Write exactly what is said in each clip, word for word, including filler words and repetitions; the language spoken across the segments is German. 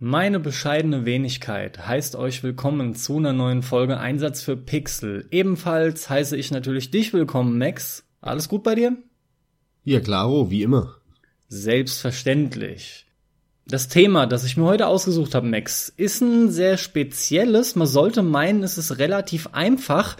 Meine bescheidene Wenigkeit heißt euch willkommen zu einer neuen Folge Einsatz für Pixel. Ebenfalls heiße ich natürlich dich willkommen, Max. Alles gut bei dir? Ja, klaro, wie immer. Selbstverständlich. Das Thema, das ich mir heute ausgesucht habe, Max, ist ein sehr spezielles. Man sollte meinen, es ist relativ einfach.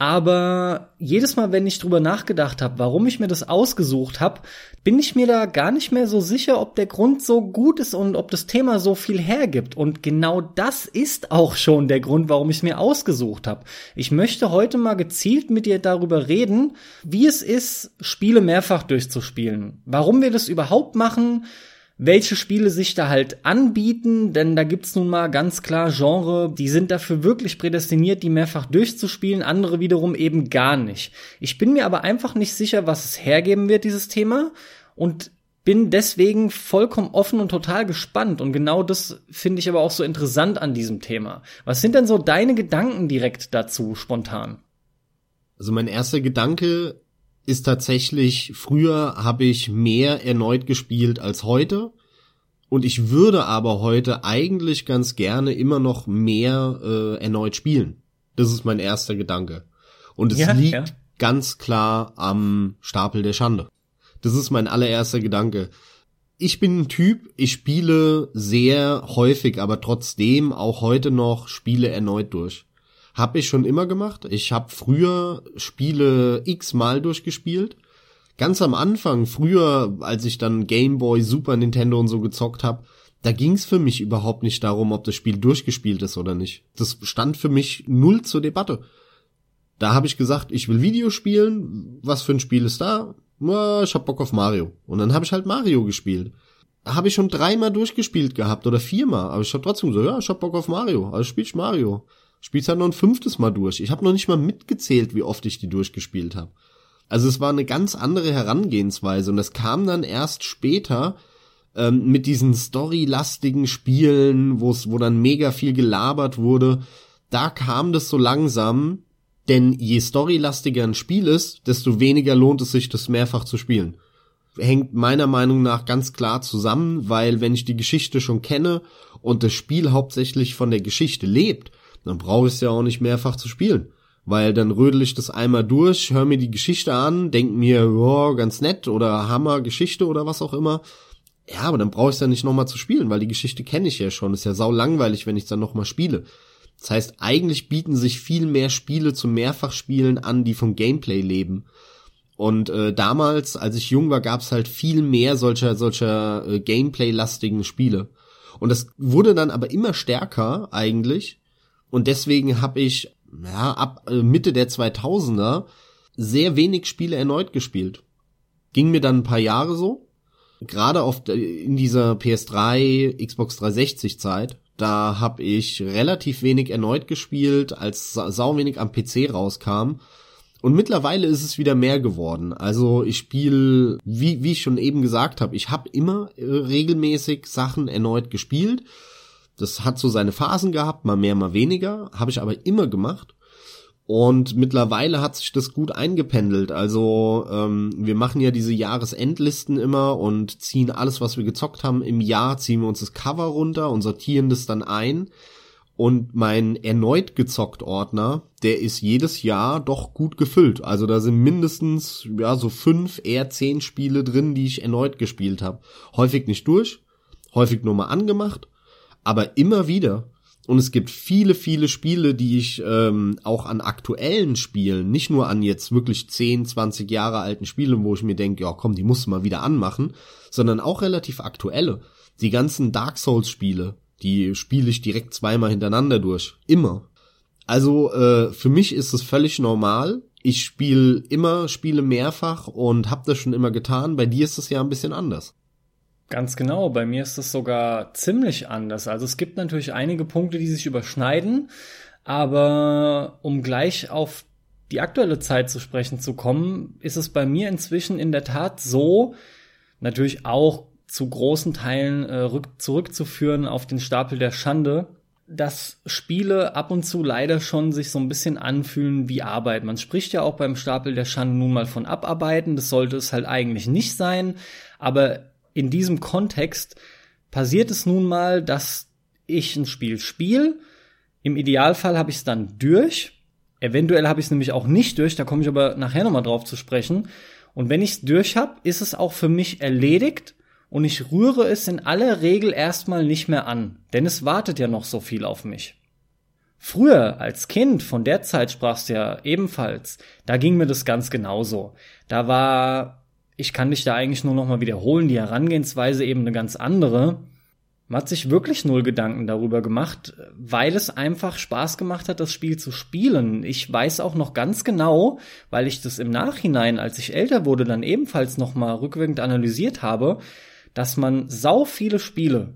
Aber jedes Mal, wenn ich drüber nachgedacht habe, warum ich mir das ausgesucht habe, bin ich mir da gar nicht mehr so sicher, ob der Grund so gut ist und ob das Thema so viel hergibt. Und genau das ist auch schon der Grund, warum ich es mir ausgesucht habe. Ich möchte heute mal gezielt mit dir darüber reden, wie es ist, Spiele mehrfach durchzuspielen. Warum wir das überhaupt machen, welche Spiele sich da halt anbieten, denn da gibt's nun mal ganz klar Genre, die sind dafür wirklich prädestiniert, die mehrfach durchzuspielen, andere wiederum eben gar nicht. Ich bin mir aber einfach nicht sicher, was es hergeben wird, dieses Thema, und bin deswegen vollkommen offen und total gespannt, und genau das finde ich aber auch so interessant an diesem Thema. Was sind denn so deine Gedanken direkt dazu, spontan? Also mein erster Gedanke ist tatsächlich, früher habe ich mehr erneut gespielt als heute, und ich würde aber heute eigentlich ganz gerne immer noch mehr äh, erneut spielen. Das ist mein erster Gedanke. Und es ja, liegt ja. ganz klar am Stapel der Schande. Das ist mein allererster Gedanke. Ich bin ein Typ, ich spiele sehr häufig, aber trotzdem auch heute noch Spiele erneut durch. Habe ich schon immer gemacht. Ich habe früher Spiele x-mal durchgespielt. Ganz am Anfang, früher, als ich dann Gameboy, Super Nintendo und so gezockt habe, da ging's für mich überhaupt nicht darum, ob das Spiel durchgespielt ist oder nicht. Das stand für mich null zur Debatte. Da habe ich gesagt, ich will Videos spielen. Was für ein Spiel ist da? Na, ich hab Bock auf Mario. Und dann habe ich halt Mario gespielt. Habe ich schon dreimal durchgespielt gehabt oder viermal. Aber ich habe trotzdem so, ja, ich hab Bock auf Mario. Also spiel ich Mario. Spielst halt noch ein fünftes Mal durch. Ich habe noch nicht mal mitgezählt, wie oft ich die durchgespielt habe. Also es war eine ganz andere Herangehensweise, und das kam dann erst später ähm, mit diesen storylastigen Spielen, wo es, wo dann mega viel gelabert wurde. Da kam das so langsam, denn je storylastiger ein Spiel ist, desto weniger lohnt es sich, das mehrfach zu spielen. Hängt meiner Meinung nach ganz klar zusammen, weil wenn ich die Geschichte schon kenne und das Spiel hauptsächlich von der Geschichte lebt, dann brauche ich es ja auch nicht mehrfach zu spielen, weil dann rödel ich das einmal durch, höre mir die Geschichte an, denk mir, oh, ganz nett oder Hammer, Geschichte oder was auch immer. Ja, aber dann brauche ich es ja nicht nochmal zu spielen, weil die Geschichte kenne ich ja schon. Ist ja sau langweilig, wenn ich es dann nochmal spiele. Das heißt, eigentlich bieten sich viel mehr Spiele zum Mehrfachspielen an, die vom Gameplay leben. Und äh, damals, als ich jung war, gab es halt viel mehr solcher, solcher äh, Gameplay-lastigen Spiele. Und das wurde dann aber immer stärker eigentlich. Und deswegen habe ich ja ab Mitte der zweitausender sehr wenig Spiele erneut gespielt. Ging mir dann ein paar Jahre so. Gerade auf in dieser P S drei, Xbox dreihundertsechzig Zeit, da habe ich relativ wenig erneut gespielt, als sau wenig am P C rauskam. Und mittlerweile ist es wieder mehr geworden. Also ich spiele, wie wie ich schon eben gesagt habe, ich habe immer regelmäßig Sachen erneut gespielt. Das hat so seine Phasen gehabt, mal mehr, mal weniger, habe ich aber immer gemacht, und mittlerweile hat sich das gut eingependelt. Also ähm, wir machen ja diese Jahresendlisten immer und ziehen alles, was wir gezockt haben im Jahr, ziehen wir uns das Cover runter und sortieren das dann ein, und mein erneut gezockt Ordner, der ist jedes Jahr doch gut gefüllt. Also da sind mindestens ja so fünf, eher zehn Spiele drin, die ich erneut gespielt habe. Häufig nicht durch, häufig nur mal angemacht, aber immer wieder. Und es gibt viele, viele Spiele, die ich ähm, auch an aktuellen Spielen, nicht nur an jetzt wirklich zehn, zwanzig Jahre alten Spielen, wo ich mir denke, ja komm, die musst du mal wieder anmachen, sondern auch relativ aktuelle. Die ganzen Dark Souls Spiele, die spiele ich direkt zweimal hintereinander durch. Immer. Also äh, für mich ist es völlig normal. Ich spiele immer, spiele mehrfach und habe das schon immer getan. Bei dir ist es ja ein bisschen anders. Ganz genau, bei mir ist das sogar ziemlich anders. Also es gibt natürlich einige Punkte, die sich überschneiden, aber um gleich auf die aktuelle Zeit zu sprechen zu kommen, ist es bei mir inzwischen in der Tat so, natürlich auch zu großen Teilen äh, rück- zurückzuführen auf den Stapel der Schande, dass Spiele ab und zu leider schon sich so ein bisschen anfühlen wie Arbeit. Man spricht ja auch beim Stapel der Schande nun mal von Abarbeiten, das sollte es halt eigentlich nicht sein, aber in diesem Kontext passiert es nun mal, dass ich ein Spiel spiele. Im Idealfall habe ich es dann durch. Eventuell habe ich es nämlich auch nicht durch, da komme ich aber nachher nochmal drauf zu sprechen. Und wenn ich es durch habe, ist es auch für mich erledigt und ich rühre es in aller Regel erstmal nicht mehr an, denn es wartet ja noch so viel auf mich. Früher, als Kind, von der Zeit sprachst du ja ebenfalls, da ging mir das ganz genauso. Da war, ich kann dich da eigentlich nur nochmal wiederholen, die Herangehensweise eben eine ganz andere. Man hat sich wirklich null Gedanken darüber gemacht, weil es einfach Spaß gemacht hat, das Spiel zu spielen. Ich weiß auch noch ganz genau, weil ich das im Nachhinein, als ich älter wurde, dann ebenfalls nochmal rückwirkend analysiert habe, dass man sau viele Spiele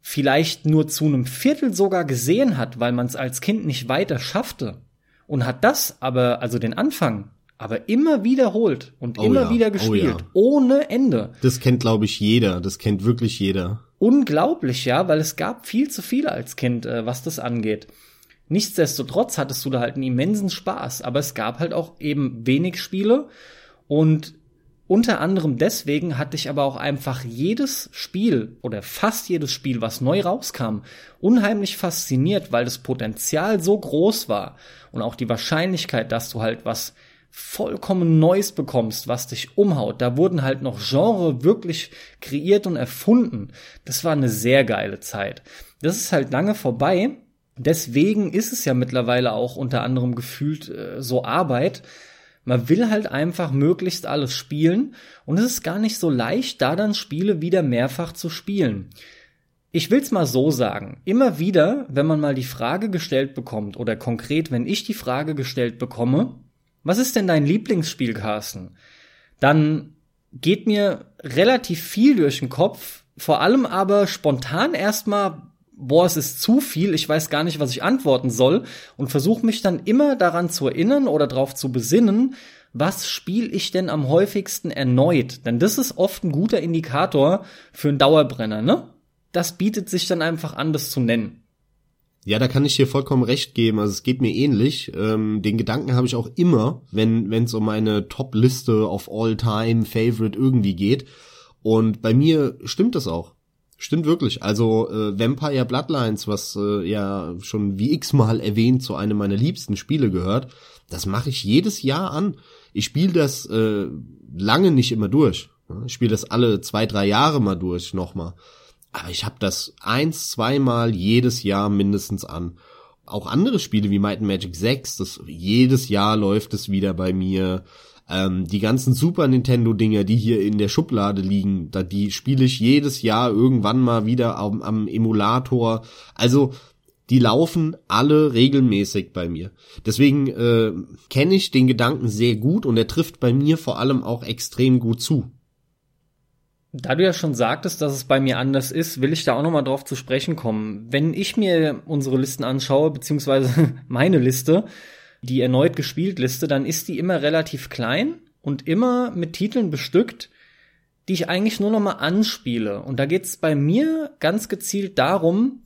vielleicht nur zu einem Viertel sogar gesehen hat, weil man es als Kind nicht weiter schaffte. Und hat das aber, also den Anfang, aber immer wiederholt und oh immer ja. wieder gespielt, oh ja. ohne Ende. Das kennt, glaube ich, jeder. Das kennt wirklich jeder. Unglaublich, ja, weil es gab viel zu viele als Kind, äh, was das angeht. Nichtsdestotrotz hattest du da halt einen immensen Spaß, aber es gab halt auch eben wenig Spiele und unter anderem deswegen hatte ich aber auch einfach jedes Spiel oder fast jedes Spiel, was neu rauskam, unheimlich fasziniert, weil das Potenzial so groß war und auch die Wahrscheinlichkeit, dass du halt was vollkommen Neues bekommst, was dich umhaut. Da wurden halt noch Genre wirklich kreiert und erfunden. Das war eine sehr geile Zeit. Das ist halt lange vorbei. Deswegen ist es ja mittlerweile auch unter anderem gefühlt äh, so Arbeit. Man will halt einfach möglichst alles spielen und es ist gar nicht so leicht, da dann Spiele wieder mehrfach zu spielen. Ich will's mal so sagen, immer wieder, wenn man mal die Frage gestellt bekommt oder konkret, wenn ich die Frage gestellt bekomme, was ist denn dein Lieblingsspiel, Carsten? Dann geht mir relativ viel durch den Kopf, vor allem aber spontan erstmal, boah, es ist zu viel, ich weiß gar nicht, was ich antworten soll und versuche mich dann immer daran zu erinnern oder darauf zu besinnen, was spiele ich denn am häufigsten erneut? Denn das ist oft ein guter Indikator für einen Dauerbrenner, ne? Das bietet sich dann einfach an, das zu nennen. Ja, da kann ich dir vollkommen recht geben. Also es geht mir ähnlich. Ähm, den Gedanken habe ich auch immer, wenn es um meine Top-Liste of All-Time-Favorite irgendwie geht. Und bei mir stimmt das auch. Stimmt wirklich. Also äh, Vampire Bloodlines, was äh, ja schon wie x-mal erwähnt zu einem meiner liebsten Spiele gehört, das mache ich jedes Jahr an. Ich spiele das äh, lange nicht immer durch. Ich spiele das alle zwei, drei Jahre mal durch nochmal. Aber ich habe das eins, zweimal jedes Jahr mindestens an. Auch andere Spiele wie Might and Magic sechs, das jedes Jahr läuft es wieder bei mir. Ähm, die ganzen Super Nintendo Dinger, die hier in der Schublade liegen, da, die spiele ich jedes Jahr irgendwann mal wieder am, am Emulator. Also die laufen alle regelmäßig bei mir. Deswegen äh, kenne ich den Gedanken sehr gut und er trifft bei mir vor allem auch extrem gut zu. Da du ja schon sagtest, dass es bei mir anders ist, will ich da auch nochmal drauf zu sprechen kommen. Wenn ich mir unsere Listen anschaue, beziehungsweise meine Liste, die erneut gespielt Liste, dann ist die immer relativ klein und immer mit Titeln bestückt, die ich eigentlich nur nochmal anspiele. Und da geht's bei mir ganz gezielt darum,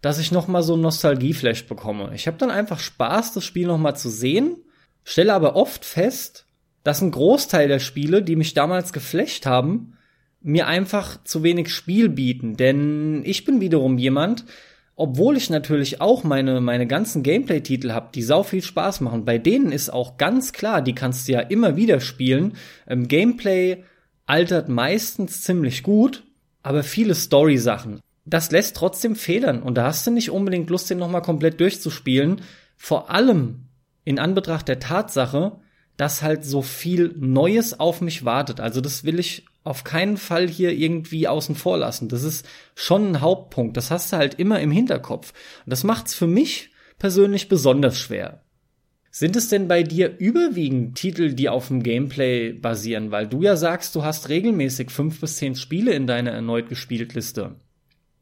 dass ich nochmal so einen Nostalgieflash bekomme. Ich habe dann einfach Spaß, das Spiel nochmal zu sehen, stelle aber oft fest, dass ein Großteil der Spiele, die mich damals geflasht haben, mir einfach zu wenig Spiel bieten, denn ich bin wiederum jemand, obwohl ich natürlich auch meine meine ganzen Gameplay-Titel habe, die sau viel Spaß machen, bei denen ist auch ganz klar, die kannst du ja immer wieder spielen, ähm, Gameplay altert meistens ziemlich gut, aber viele Story-Sachen, das lässt trotzdem Federn und da hast du nicht unbedingt Lust, den nochmal komplett durchzuspielen, vor allem in Anbetracht der Tatsache, dass halt so viel Neues auf mich wartet, also das will ich auf keinen Fall hier irgendwie außen vor lassen. Das ist schon ein Hauptpunkt. Das hast du halt immer im Hinterkopf. Und das macht's für mich persönlich besonders schwer. Sind es denn bei dir überwiegend Titel, die auf dem Gameplay basieren? Weil du ja sagst, du hast regelmäßig fünf bis zehn Spiele in deiner erneut gespielt Liste.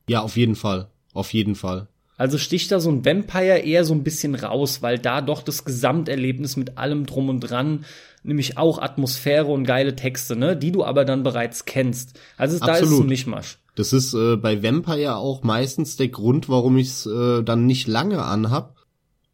Ja, auf jeden Fall. Auf jeden Fall. Also sticht da so ein Vampire eher so ein bisschen raus, weil da doch das Gesamterlebnis mit allem drum und dran, nämlich auch Atmosphäre und geile Texte, ne, die du aber dann bereits kennst. Also da Absolut. Ist es ein Mischmasch. Das ist äh, bei Vampire auch meistens der Grund, warum ich es äh, dann nicht lange anhab,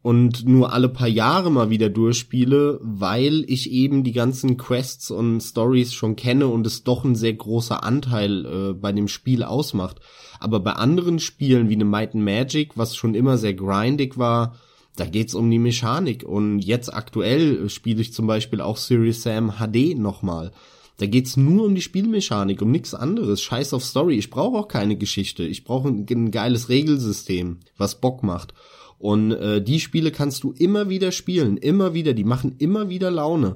und nur alle paar Jahre mal wieder durchspiele, weil ich eben die ganzen Quests und Stories schon kenne und es doch ein sehr großer Anteil äh, bei dem Spiel ausmacht. Aber bei anderen Spielen wie einem Might and Magic, was schon immer sehr grindig war, da geht's um die Mechanik. Und jetzt aktuell spiele ich zum Beispiel auch Serious Sam H D nochmal. Da geht's nur um die Spielmechanik, um nichts anderes. Scheiß auf Story. Ich brauche auch keine Geschichte. Ich brauche ein, ein geiles Regelsystem, was Bock macht. Und äh, die Spiele kannst du immer wieder spielen, immer wieder, die machen immer wieder Laune.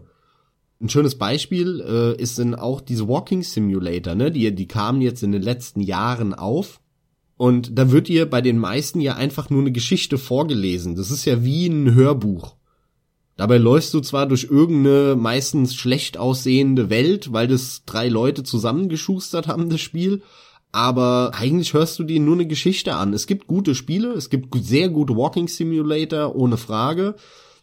Ein schönes Beispiel äh, ist dann auch diese Walking Simulator, ne? Die, die kamen jetzt in den letzten Jahren auf und da wird dir bei den meisten ja einfach nur eine Geschichte vorgelesen. Das ist ja wie ein Hörbuch. Dabei läufst du zwar durch irgendeine meistens schlecht aussehende Welt, weil das drei Leute zusammengeschustert haben, das Spiel, aber eigentlich hörst du dir nur eine Geschichte an. Es gibt gute Spiele, es gibt sehr gute Walking Simulator, ohne Frage,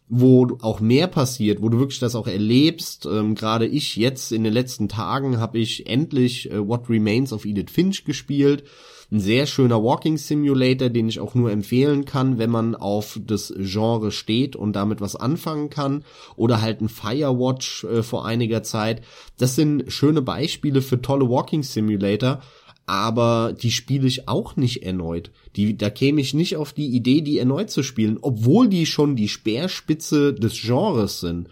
wo auch mehr passiert, wo du wirklich das auch erlebst. Ähm, gerade ich jetzt in den letzten Tagen habe ich endlich äh, What Remains of Edith Finch gespielt. Ein sehr schöner Walking Simulator, den ich auch nur empfehlen kann, wenn man auf das Genre steht und damit was anfangen kann. Oder halt ein Firewatch äh, vor einiger Zeit. Das sind schöne Beispiele für tolle Walking Simulator, aber die spiele ich auch nicht erneut. Die, da käme ich nicht auf die Idee, die erneut zu spielen, obwohl die schon die Speerspitze des Genres sind.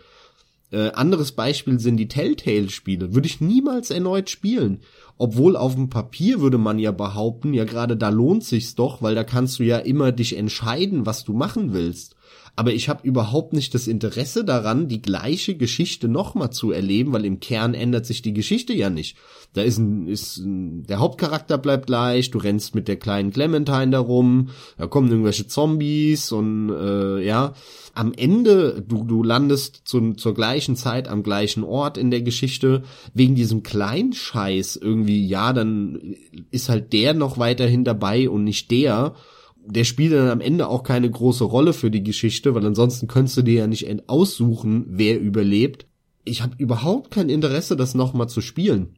Äh, anderes Beispiel sind die Telltale-Spiele. Würde ich niemals erneut spielen. Obwohl auf dem Papier würde man ja behaupten, ja gerade da lohnt sich's doch, weil da kannst du ja immer dich entscheiden, was du machen willst. Aber ich habe überhaupt nicht das Interesse daran, die gleiche Geschichte nochmal zu erleben, weil im Kern ändert sich die Geschichte ja nicht. Da ist ein, ist ein, der Hauptcharakter bleibt gleich, du rennst mit der kleinen Clementine da rum, da kommen irgendwelche Zombies und äh, ja, am Ende, du, du landest zum, zur gleichen Zeit am gleichen Ort in der Geschichte, wegen diesem kleinen Scheiß irgendwie, ja, dann ist halt der noch weiterhin dabei und nicht der. Der spielt dann am Ende auch keine große Rolle für die Geschichte, weil ansonsten könntest du dir ja nicht aussuchen, wer überlebt. Ich habe überhaupt kein Interesse, das nochmal zu spielen.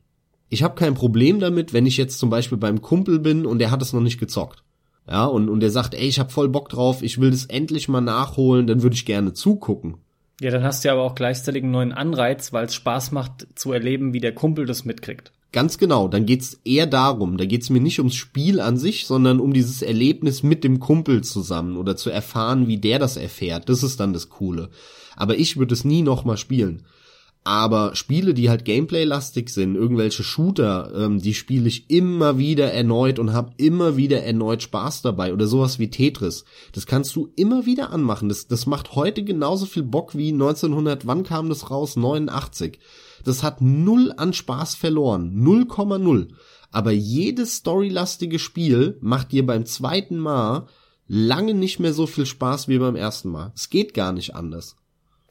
Ich habe kein Problem damit, wenn ich jetzt zum Beispiel beim Kumpel bin und der hat es noch nicht gezockt. Ja, und, und der sagt, ey, ich habe voll Bock drauf, ich will das endlich mal nachholen, dann würde ich gerne zugucken. Ja, dann hast du ja aber auch gleichzeitig einen neuen Anreiz, weil es Spaß macht zu erleben, wie der Kumpel das mitkriegt. Ganz genau, dann geht's eher darum, da geht's mir nicht ums Spiel an sich, sondern um dieses Erlebnis mit dem Kumpel zusammen oder zu erfahren, wie der das erfährt. Das ist dann das Coole. Aber ich würde es nie nochmal spielen. Aber Spiele, die halt Gameplay-lastig sind, irgendwelche Shooter, ähm, die spiele ich immer wieder erneut und habe immer wieder erneut Spaß dabei. Oder sowas wie Tetris. Das kannst du immer wieder anmachen. Das, das macht heute genauso viel Bock wie neunzehnhundert, wann kam das raus? neunundachtzig. Das hat null an Spaß verloren. null Komma null. Aber jedes storylastige Spiel macht dir beim zweiten Mal lange nicht mehr so viel Spaß wie beim ersten Mal. Es geht gar nicht anders.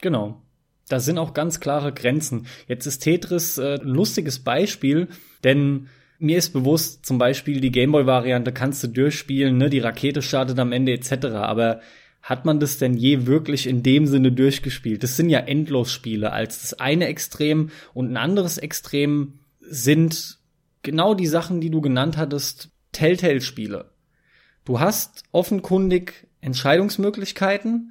Genau. Da sind auch ganz klare Grenzen. Jetzt ist Tetris äh, ein lustiges Beispiel, denn mir ist bewusst, zum Beispiel die Gameboy-Variante kannst du durchspielen, ne? Die Rakete startet am Ende et cetera. Aber hat man das denn je wirklich in dem Sinne durchgespielt? Das sind ja Endlosspiele. Als das eine Extrem und ein anderes Extrem sind genau die Sachen, die du genannt hattest, Telltale-Spiele. Du hast offenkundig Entscheidungsmöglichkeiten,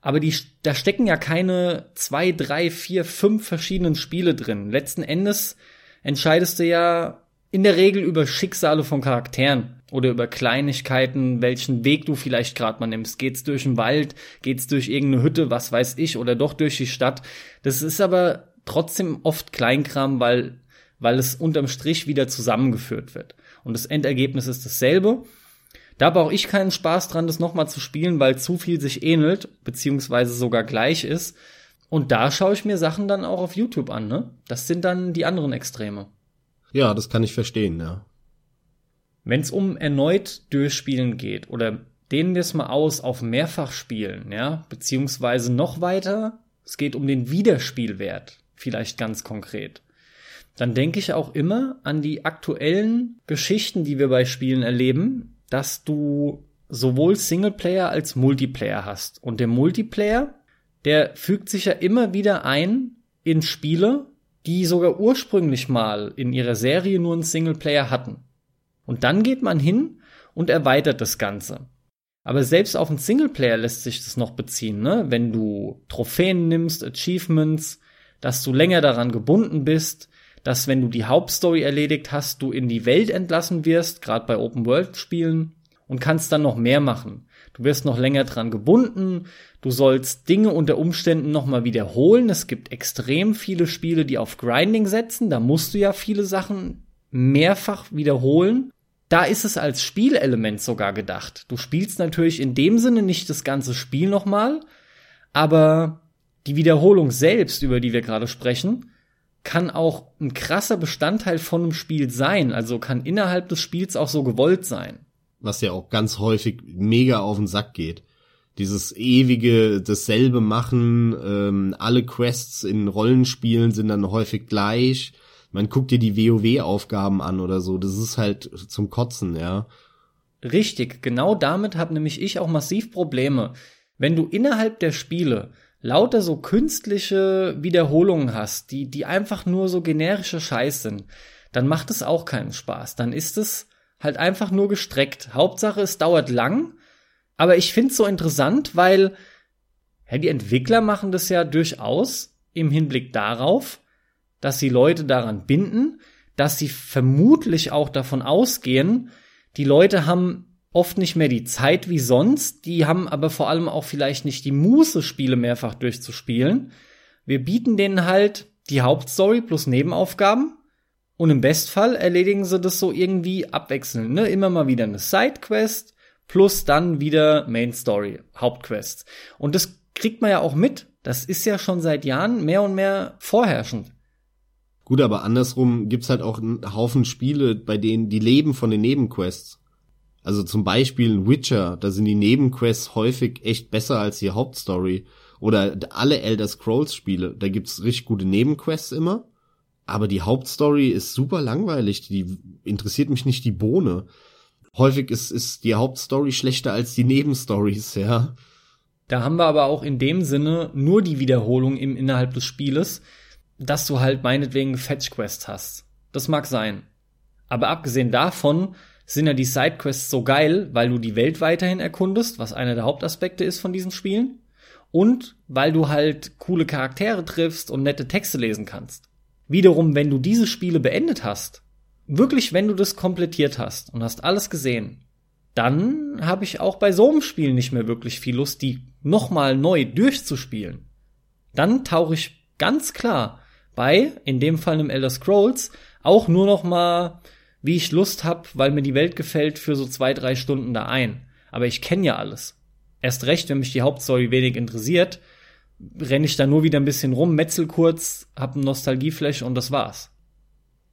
aber die, da stecken ja keine zwei, drei, vier, fünf verschiedenen Spiele drin. Letzten Endes entscheidest du ja in der Regel über Schicksale von Charakteren oder über Kleinigkeiten, welchen Weg du vielleicht gerade mal nimmst. Geht's durch den Wald, geht's durch irgendeine Hütte, was weiß ich, oder doch durch die Stadt. Das ist aber trotzdem oft Kleinkram, weil, weil es unterm Strich wieder zusammengeführt wird. Und das Endergebnis ist dasselbe. Da brauche ich keinen Spaß dran, das nochmal zu spielen, weil zu viel sich ähnelt, beziehungsweise sogar gleich ist. Und da schaue ich mir Sachen dann auch auf YouTube an, ne? Das sind dann die anderen Extreme. Ja, das kann ich verstehen, ja. Wenn es um erneut durchspielen geht, oder dehnen wir es mal aus auf Mehrfachspielen, ja, beziehungsweise noch weiter, es geht um den Wiederspielwert, vielleicht ganz konkret. Dann denke ich auch immer an die aktuellen Geschichten, die wir bei Spielen erleben, dass du sowohl Singleplayer als Multiplayer hast. Und der Multiplayer, der fügt sich ja immer wieder ein in Spiele, die sogar ursprünglich mal in ihrer Serie nur einen Singleplayer hatten. Und dann geht man hin und erweitert das Ganze. Aber selbst auf den Singleplayer lässt sich das noch beziehen, ne? Wenn du Trophäen nimmst, Achievements, dass du länger daran gebunden bist, dass, wenn du die Hauptstory erledigt hast, du in die Welt entlassen wirst, gerade bei Open-World-Spielen, und kannst dann noch mehr machen. Du wirst noch länger dran gebunden, du sollst Dinge unter Umständen nochmal wiederholen. Es gibt extrem viele Spiele, die auf Grinding setzen, da musst du ja viele Sachen mehrfach wiederholen. Da ist es als Spielelement sogar gedacht. Du spielst natürlich in dem Sinne nicht das ganze Spiel nochmal, aber die Wiederholung selbst, über die wir gerade sprechen, kann auch ein krasser Bestandteil von einem Spiel sein. Also kann innerhalb des Spiels auch so gewollt sein. Was ja auch ganz häufig mega auf den Sack geht. Dieses ewige, dasselbe machen, ähm, alle Quests in Rollenspielen sind dann häufig gleich. Man guckt dir die WoW-Aufgaben an oder so. Das ist halt zum Kotzen, ja. Richtig, genau damit habe nämlich ich auch massiv Probleme. Wenn du innerhalb der Spiele lauter so künstliche Wiederholungen hast, die, die einfach nur so generische Scheiß sind, dann macht es auch keinen Spaß. Dann ist es halt einfach nur gestreckt. Hauptsache, es dauert lang. Aber ich find's so interessant, weil ja, die Entwickler machen das ja durchaus im Hinblick darauf, dass sie Leute daran binden, dass sie vermutlich auch davon ausgehen, die Leute haben oft nicht mehr die Zeit wie sonst, die haben aber vor allem auch vielleicht nicht die Muße, Spiele mehrfach durchzuspielen. Wir bieten denen halt die Hauptstory plus Nebenaufgaben und im Bestfall erledigen sie das so irgendwie abwechselnd, ne? Immer mal wieder eine Sidequest plus dann wieder Main Story, Hauptquests. Und das kriegt man ja auch mit. Das ist ja schon seit Jahren mehr und mehr vorherrschend. Gut, aber andersrum gibt's halt auch einen Haufen Spiele, bei denen die leben von den Nebenquests. Also zum Beispiel Witcher, da sind die Nebenquests häufig echt besser als die Hauptstory. Oder alle Elder Scrolls Spiele, da gibt's richtig gute Nebenquests immer. Aber die Hauptstory ist super langweilig, die interessiert mich nicht die Bohne. Häufig ist, ist die Hauptstory schlechter als die Nebenstories, ja. Da haben wir aber auch in dem Sinne nur die Wiederholung im innerhalb des Spieles, dass du halt meinetwegen Fetch-Quests hast. Das mag sein. Aber abgesehen davon sind ja die Sidequests so geil, weil du die Welt weiterhin erkundest, was einer der Hauptaspekte ist von diesen Spielen, und weil du halt coole Charaktere triffst und nette Texte lesen kannst. Wiederum, wenn du diese Spiele beendet hast, wirklich, wenn du das komplettiert hast und hast alles gesehen, dann habe ich auch bei so einem Spiel nicht mehr wirklich viel Lust, die nochmal neu durchzuspielen. Dann tauche ich ganz klar bei, in dem Fall einem Elder Scrolls, auch nur noch mal, wie ich Lust habe, weil mir die Welt gefällt, für so zwei, drei Stunden da ein. Aber ich kenne ja alles. Erst recht, wenn mich die Hauptstory wenig interessiert, renne ich da nur wieder ein bisschen rum, metzel kurz, hab einen Nostalgieflash und das war's.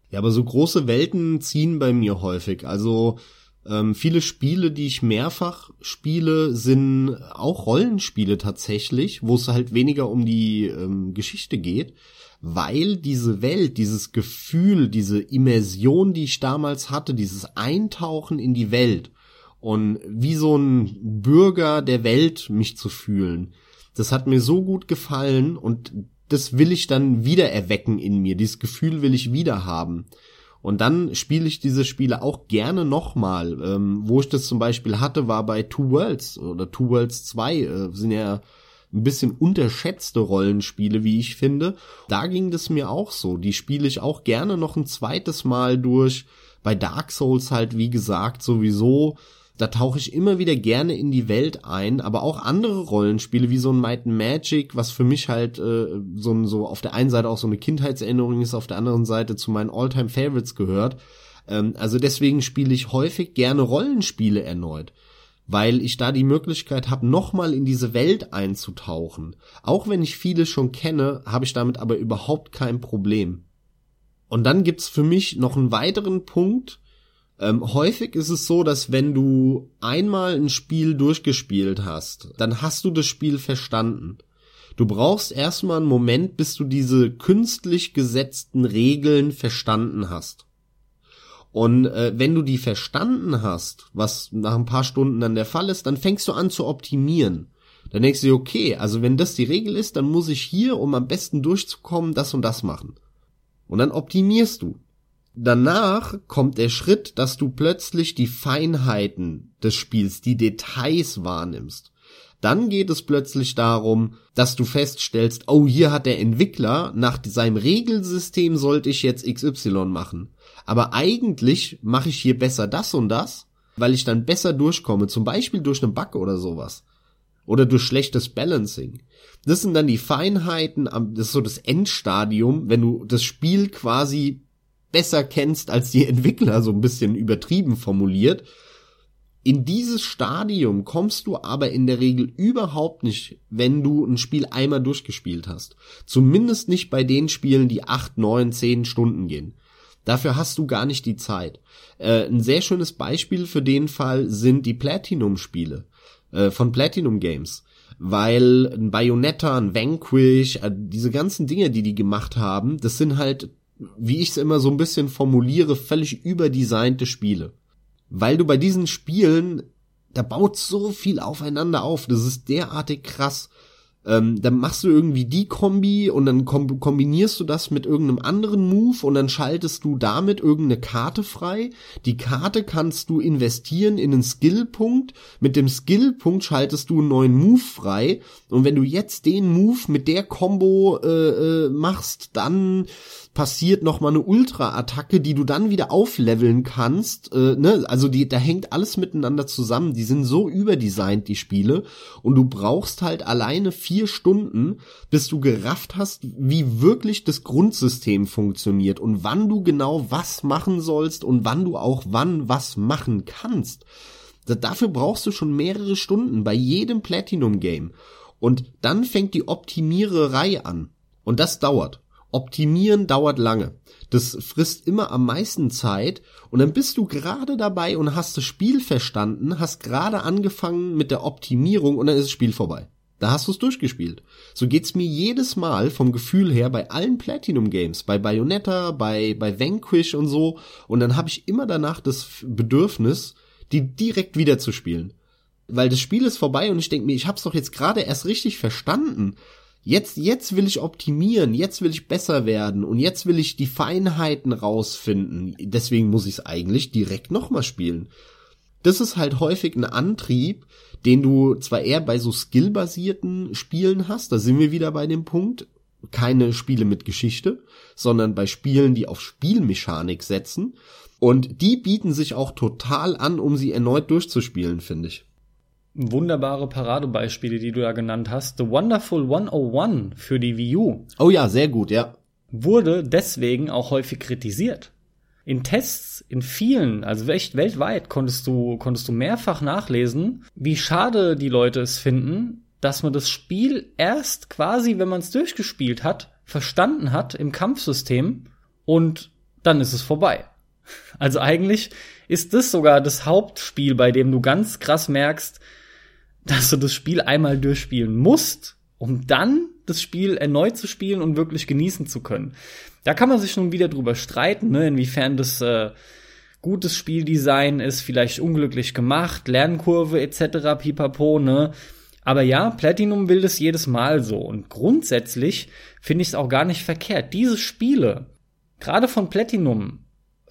Ja, aber so große Welten ziehen bei mir häufig. Also ähm, viele Spiele, die ich mehrfach spiele, sind auch Rollenspiele tatsächlich, wo es halt weniger um die ähm, Geschichte geht, weil diese Welt, dieses Gefühl, diese Immersion, die ich damals hatte, dieses Eintauchen in die Welt und wie so ein Bürger der Welt mich zu fühlen, das hat mir so gut gefallen und das will ich dann wieder erwecken in mir. Dieses Gefühl will ich wieder haben. Und dann spiele ich diese Spiele auch gerne nochmal. Ähm, wo ich das zum Beispiel hatte, war bei Two Worlds oder Two Worlds zwei. Äh, sind ja ein bisschen unterschätzte Rollenspiele, wie ich finde. Da ging das mir auch so. Die spiele ich auch gerne noch ein zweites Mal durch. Bei Dark Souls halt, wie gesagt, sowieso. Da tauche ich immer wieder gerne in die Welt ein, aber auch andere Rollenspiele wie so ein Might and Magic, was für mich halt äh, so, ein, so auf der einen Seite auch so eine Kindheitserinnerung ist, auf der anderen Seite zu meinen All-Time-Favorites gehört. Ähm, also deswegen spiele ich häufig gerne Rollenspiele erneut, weil ich da die Möglichkeit habe, nochmal in diese Welt einzutauchen. Auch wenn ich viele schon kenne, habe ich damit aber überhaupt kein Problem. Und dann gibt's für mich noch einen weiteren Punkt. Ähm, häufig ist es so, dass wenn du einmal ein Spiel durchgespielt hast, dann hast du das Spiel verstanden. Du brauchst erstmal einen Moment, bis du diese künstlich gesetzten Regeln verstanden hast. Und äh, wenn du die verstanden hast, was nach ein paar Stunden dann der Fall ist, dann fängst du an zu optimieren. Dann denkst du dir, okay, also wenn das die Regel ist, dann muss ich hier, um am besten durchzukommen, das und das machen. Und dann optimierst du. Danach kommt der Schritt, dass du plötzlich die Feinheiten des Spiels, die Details wahrnimmst. Dann geht es plötzlich darum, dass du feststellst, oh, hier hat der Entwickler, nach seinem Regelsystem sollte ich jetzt X Y machen. Aber eigentlich mache ich hier besser das und das, weil ich dann besser durchkomme, zum Beispiel durch einen Bug oder sowas. Oder durch schlechtes Balancing. Das sind dann die Feinheiten, das ist so das Endstadium, wenn du das Spiel quasi besser kennst als die Entwickler, so ein bisschen übertrieben formuliert. In dieses Stadium kommst du aber in der Regel überhaupt nicht, wenn du ein Spiel einmal durchgespielt hast. Zumindest nicht bei den Spielen, die acht, neun, zehn Stunden gehen. Dafür hast du gar nicht die Zeit. Äh, ein sehr schönes Beispiel für den Fall sind die Platinum-Spiele äh, von Platinum Games. Weil ein Bayonetta, ein Vanquish, äh, diese ganzen Dinge, die die gemacht haben, das sind halt, wie ich es immer so ein bisschen formuliere, völlig überdesignte Spiele. Weil du bei diesen Spielen, da baut so viel aufeinander auf, das ist derartig krass. Ähm, dann machst du irgendwie die Kombi und dann kom- kombinierst du das mit irgendeinem anderen Move und dann schaltest du damit irgendeine Karte frei. Die Karte kannst du investieren in einen Skillpunkt. Mit dem Skillpunkt schaltest du einen neuen Move frei. Und wenn du jetzt den Move mit der Combo äh, äh, machst, dann passiert nochmal eine Ultra-Attacke, die du dann wieder aufleveln kannst. Äh, ne? Also die, da hängt alles miteinander zusammen. Die sind so überdesignt, die Spiele. Und du brauchst halt alleine viel vier Stunden, bis du gerafft hast, wie wirklich das Grundsystem funktioniert und wann du genau was machen sollst und wann du auch wann was machen kannst. Dafür brauchst du schon mehrere Stunden bei jedem Platinum-Game. Und dann fängt die Optimiererei an. Und das dauert. Optimieren dauert lange. Das frisst immer am meisten Zeit. Und dann bist du gerade dabei und hast das Spiel verstanden, hast gerade angefangen mit der Optimierung und dann ist das Spiel vorbei. Da hast du es durchgespielt. So geht's mir jedes Mal vom Gefühl her bei allen Platinum-Games, bei Bayonetta, bei bei Vanquish und so. Und dann habe ich immer danach das Bedürfnis, die direkt wieder zu spielen. Weil das Spiel ist vorbei und ich denke mir, ich hab's doch jetzt gerade erst richtig verstanden. Jetzt, jetzt will ich optimieren, jetzt will ich besser werden und jetzt will ich die Feinheiten rausfinden. Deswegen muss ich es eigentlich direkt nochmal spielen. Das ist halt häufig ein Antrieb, den du zwar eher bei so skillbasierten Spielen hast, da sind wir wieder bei dem Punkt, keine Spiele mit Geschichte, sondern bei Spielen, die auf Spielmechanik setzen. Und die bieten sich auch total an, um sie erneut durchzuspielen, finde ich. Wunderbare Paradebeispiele, die du da genannt hast. The Wonderful hundertundeins für die Wii U. Oh ja, sehr gut, ja. Wurde deswegen auch häufig kritisiert. In Tests, in vielen, also echt weltweit, konntest du konntest du mehrfach nachlesen, wie schade die Leute es finden, dass man das Spiel erst quasi, wenn man es durchgespielt hat, verstanden hat im Kampfsystem und dann ist es vorbei. Also eigentlich ist das sogar das Hauptspiel, bei dem du ganz krass merkst, dass du das Spiel einmal durchspielen musst, um dann das Spiel erneut zu spielen und wirklich genießen zu können. Da kann man sich schon wieder drüber streiten, ne, inwiefern das äh, gutes Spieldesign ist, vielleicht unglücklich gemacht, Lernkurve et cetera, pipapo, ne. Aber ja, Platinum will das jedes Mal so. Und grundsätzlich finde ich es auch gar nicht verkehrt. Diese Spiele, gerade von Platinum,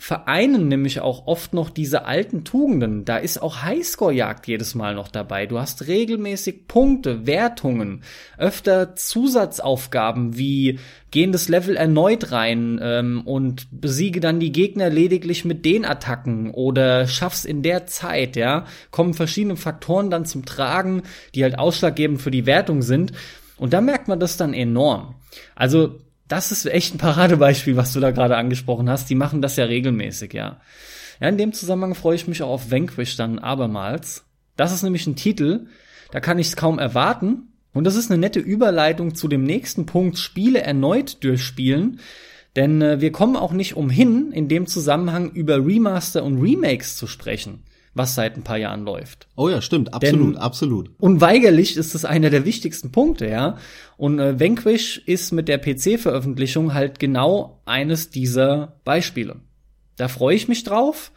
vereinen nämlich auch oft noch diese alten Tugenden. Da ist auch Highscore-Jagd jedes Mal noch dabei. Du hast regelmäßig Punkte, Wertungen, öfter Zusatzaufgaben wie geh in das Level erneut rein ähm, und besiege dann die Gegner lediglich mit den Attacken oder schaff's in der Zeit, ja. Kommen verschiedene Faktoren dann zum Tragen, die halt ausschlaggebend für die Wertung sind. Und da merkt man das dann enorm. Also das ist echt ein Paradebeispiel, was du da gerade angesprochen hast. Die machen das ja regelmäßig, ja. Ja, in dem Zusammenhang freue ich mich auch auf Vanquish dann abermals. Das ist nämlich ein Titel, da kann ich es kaum erwarten. Und das ist eine nette Überleitung zu dem nächsten Punkt, Spiele erneut durchspielen. Denn äh, wir kommen auch nicht umhin, in dem Zusammenhang über Remaster und Remakes zu sprechen, was seit ein paar Jahren läuft. Oh ja, stimmt, absolut, Denn absolut. Unweigerlich ist es einer der wichtigsten Punkte, ja. Und äh, Vanquish ist mit der P C-Veröffentlichung halt genau eines dieser Beispiele. Da freue ich mich drauf.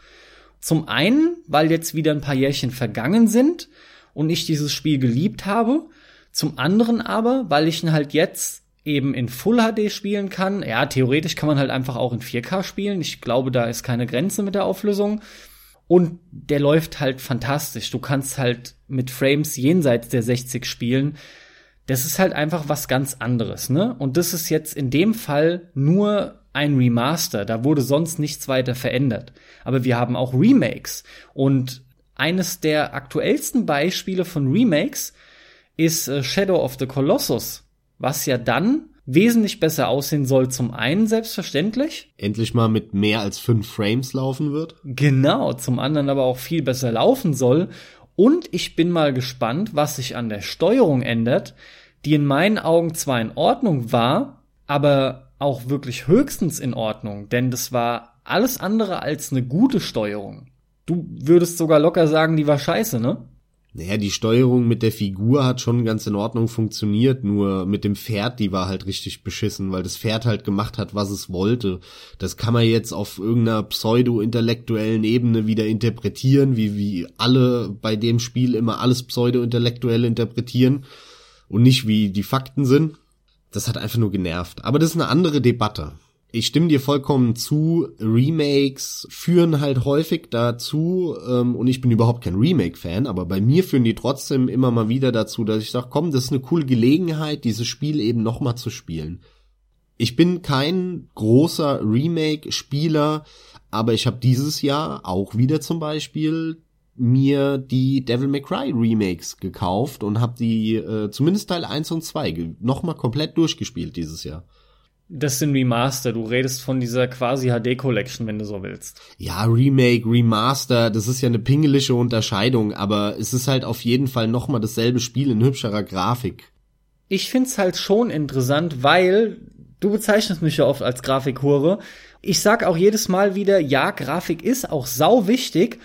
Zum einen, weil jetzt wieder ein paar Jährchen vergangen sind und ich dieses Spiel geliebt habe. Zum anderen aber, weil ich ihn halt jetzt eben in Full H D spielen kann. Ja, theoretisch kann man halt einfach auch in vier K spielen. Ich glaube, da ist keine Grenze mit der Auflösung. Und der läuft halt fantastisch. Du kannst halt mit Frames jenseits der sechzig spielen. Das ist halt einfach was ganz anderes, ne? Und das ist jetzt in dem Fall nur ein Remaster. Da wurde sonst nichts weiter verändert. Aber wir haben auch Remakes. Und eines der aktuellsten Beispiele von Remakes ist äh, Shadow of the Colossus, was ja dann wesentlich besser aussehen soll, zum einen selbstverständlich. Endlich mal mit mehr als fünf Frames laufen wird. Genau, zum anderen aber auch viel besser laufen soll. Und ich bin mal gespannt, was sich an der Steuerung ändert, die in meinen Augen zwar in Ordnung war, aber auch wirklich höchstens in Ordnung, denn das war alles andere als eine gute Steuerung. Du würdest sogar locker sagen, die war scheiße, ne? Naja, die Steuerung mit der Figur hat schon ganz in Ordnung funktioniert, nur mit dem Pferd, die war halt richtig beschissen, weil das Pferd halt gemacht hat, was es wollte. Das kann man jetzt auf irgendeiner pseudo-intellektuellen Ebene wieder interpretieren, wie, wie alle bei dem Spiel immer alles pseudo-intellektuell interpretieren und nicht wie die Fakten sind. Das hat einfach nur genervt. Aber das ist eine andere Debatte. Ich stimme dir vollkommen zu, Remakes führen halt häufig dazu, ähm, und ich bin überhaupt kein Remake-Fan, aber bei mir führen die trotzdem immer mal wieder dazu, dass ich sage, komm, das ist eine coole Gelegenheit, dieses Spiel eben nochmal zu spielen. Ich bin kein großer Remake-Spieler, aber ich habe dieses Jahr auch wieder zum Beispiel mir die Devil May Cry Remakes gekauft und habe die äh, zumindest Teil eins und zwei nochmal komplett durchgespielt dieses Jahr. Das sind Remaster, du redest von dieser quasi H D-Collection, wenn du so willst. Ja, Remake, Remaster, das ist ja eine pingelische Unterscheidung, aber es ist halt auf jeden Fall nochmal dasselbe Spiel in hübscherer Grafik. Ich find's halt schon interessant, weil du bezeichnest mich ja oft als Grafikhure. Ich sag auch jedes Mal wieder, ja, Grafik ist auch sau wichtig,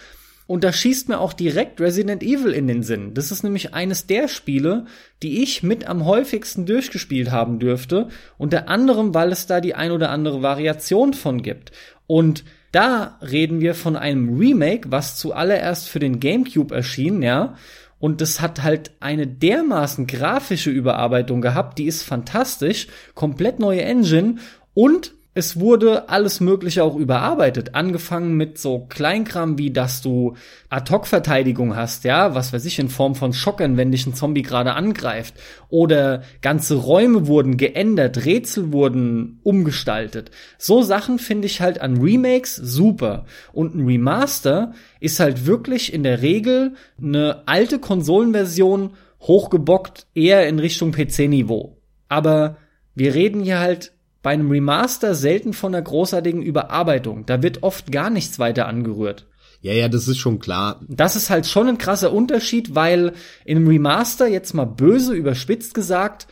und da schießt mir auch direkt Resident Evil in den Sinn. Das ist nämlich eines der Spiele, die ich mit am häufigsten durchgespielt haben dürfte. Unter anderem, weil es da die ein oder andere Variation von gibt. Und da reden wir von einem Remake, was zuallererst für den Gamecube erschien, ja. Und das hat halt eine dermaßen grafische Überarbeitung gehabt. Die ist fantastisch. Komplett neue Engine. Und es wurde alles Mögliche auch überarbeitet, angefangen mit so Kleinkram wie, dass du Ad-Hoc-Verteidigung hast, ja, was weiß ich, in Form von Schockern, wenn dich ein Zombie gerade angreift, oder ganze Räume wurden geändert, Rätsel wurden umgestaltet. So Sachen finde ich halt an Remakes super. Und ein Remaster ist halt wirklich in der Regel eine alte Konsolenversion hochgebockt, eher in Richtung P C-Niveau. Aber wir reden hier halt bei einem Remaster selten von einer großartigen Überarbeitung. Da wird oft gar nichts weiter angerührt. Ja, ja, das ist schon klar. Das ist halt schon ein krasser Unterschied, weil in einem Remaster, jetzt mal böse überspitzt gesagt,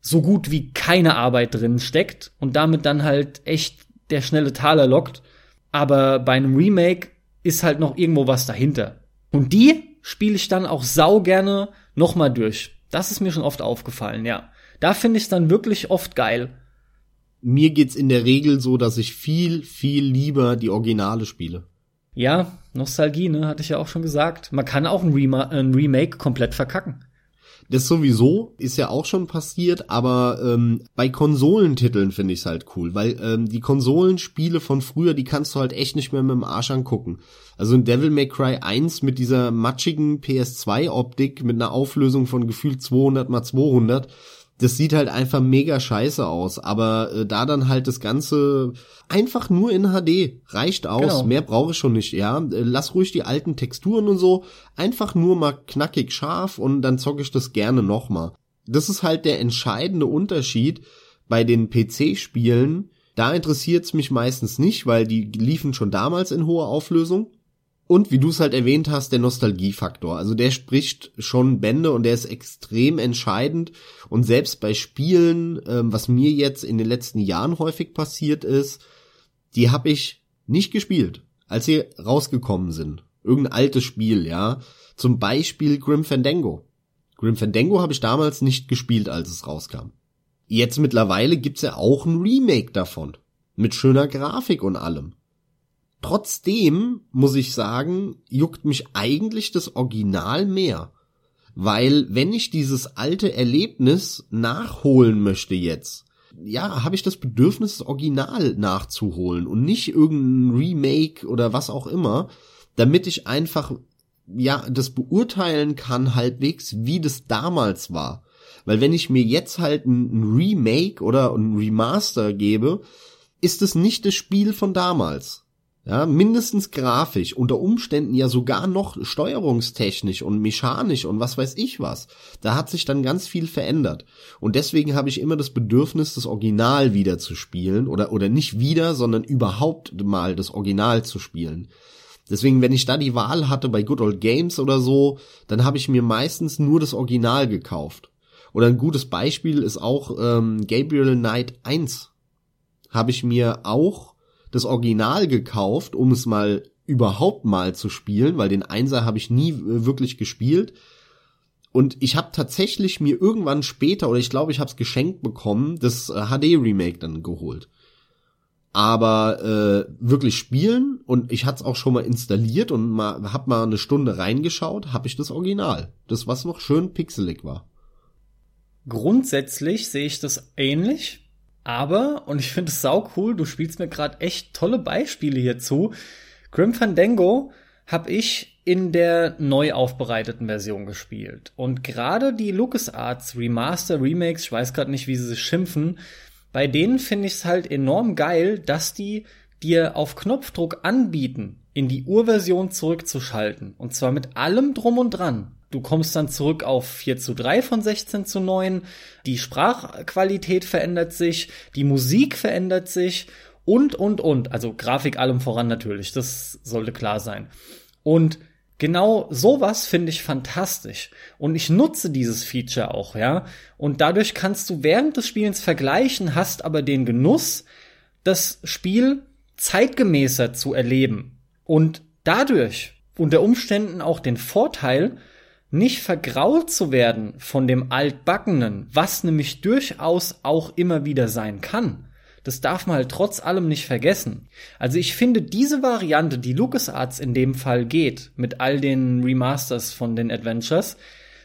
so gut wie keine Arbeit drin steckt und damit dann halt echt der schnelle Taler lockt. Aber bei einem Remake ist halt noch irgendwo was dahinter. Und die spiele ich dann auch sau gerne nochmal durch. Das ist mir schon oft aufgefallen, ja. Da finde ich es dann wirklich oft geil. Mir geht's in der Regel so, dass ich viel, viel lieber die Originale spiele. Ja, Nostalgie, ne, hatte ich ja auch schon gesagt. Man kann auch ein, Rema- ein Remake komplett verkacken. Das sowieso ist ja auch schon passiert, aber ähm, bei Konsolentiteln finde ich's halt cool, weil ähm, die Konsolenspiele von früher, die kannst du halt echt nicht mehr mit dem Arsch angucken. Also in Devil May Cry eins mit dieser matschigen P S zwei Optik mit einer Auflösung von gefühlt zweihundert mal zweihundert, das sieht halt einfach mega scheiße aus, aber äh, da dann halt das Ganze einfach nur in H D, reicht aus, genau. Mehr brauche ich schon nicht, ja, lass ruhig die alten Texturen und so, einfach nur mal knackig scharf und dann zocke ich das gerne nochmal. Das ist halt der entscheidende Unterschied bei den P C-Spielen, da interessiert's mich meistens nicht, weil die liefen schon damals in hoher Auflösung. Und wie du es halt erwähnt hast, der Nostalgiefaktor. Also der spricht schon Bände und der ist extrem entscheidend. Und selbst bei Spielen, ähm, was mir jetzt in den letzten Jahren häufig passiert ist, die habe ich nicht gespielt, als sie rausgekommen sind. Irgendein altes Spiel, ja. Zum Beispiel Grim Fandango. Grim Fandango habe ich damals nicht gespielt, als es rauskam. Jetzt mittlerweile gibt's ja auch ein Remake davon. Mit schöner Grafik und allem. Trotzdem, muss ich sagen, juckt mich eigentlich das Original mehr. Weil wenn ich dieses alte Erlebnis nachholen möchte jetzt, ja, habe ich das Bedürfnis, das Original nachzuholen und nicht irgendein Remake oder was auch immer, damit ich einfach, ja, das beurteilen kann halbwegs, wie das damals war. Weil wenn ich mir jetzt halt ein Remake oder ein Remaster gebe, ist es nicht das Spiel von damals. Ja, mindestens grafisch, unter Umständen ja sogar noch steuerungstechnisch und mechanisch und was weiß ich was. Da hat sich dann ganz viel verändert. Und deswegen habe ich immer das Bedürfnis, das Original wieder zu spielen oder, oder nicht wieder, sondern überhaupt mal das Original zu spielen. Deswegen, wenn ich da die Wahl hatte bei Good Old Games oder so, dann habe ich mir meistens nur das Original gekauft. Oder ein gutes Beispiel ist auch ähm, Gabriel Knight eins. Habe ich mir auch das Original gekauft, um es mal überhaupt mal zu spielen, weil den Einser habe ich nie wirklich gespielt. Und ich habe tatsächlich mir irgendwann später, oder ich glaube, ich habe es geschenkt bekommen, das H D-Remake dann geholt. Aber äh, wirklich spielen, und ich hatte es auch schon mal installiert und mal, habe mal eine Stunde reingeschaut, habe ich das Original. Das, was noch schön pixelig war. Grundsätzlich sehe ich das ähnlich. Aber, und ich finde es sau cool, du spielst mir gerade echt tolle Beispiele hierzu. Grim Fandango habe ich in der neu aufbereiteten Version gespielt. Und gerade die LucasArts Remaster, Remakes, ich weiß gerade nicht, wie sie sich schimpfen, bei denen finde ich es halt enorm geil, dass die dir auf Knopfdruck anbieten, in die Urversion zurückzuschalten. Und zwar mit allem Drum und Dran. Du kommst dann zurück auf vier zu drei von sechzehn zu neun, die Sprachqualität verändert sich, die Musik verändert sich und, und, und. Also Grafik allem voran natürlich, das sollte klar sein. Und genau sowas finde ich fantastisch. Und ich nutze dieses Feature auch, ja. Und dadurch kannst du während des Spielens vergleichen, hast aber den Genuss, das Spiel zeitgemäßer zu erleben. Und dadurch unter Umständen auch den Vorteil, nicht vergrault zu werden von dem Altbackenen, was nämlich durchaus auch immer wieder sein kann. Das darf man halt trotz allem nicht vergessen. Also ich finde diese Variante, die LucasArts in dem Fall geht, mit all den Remasters von den Adventures,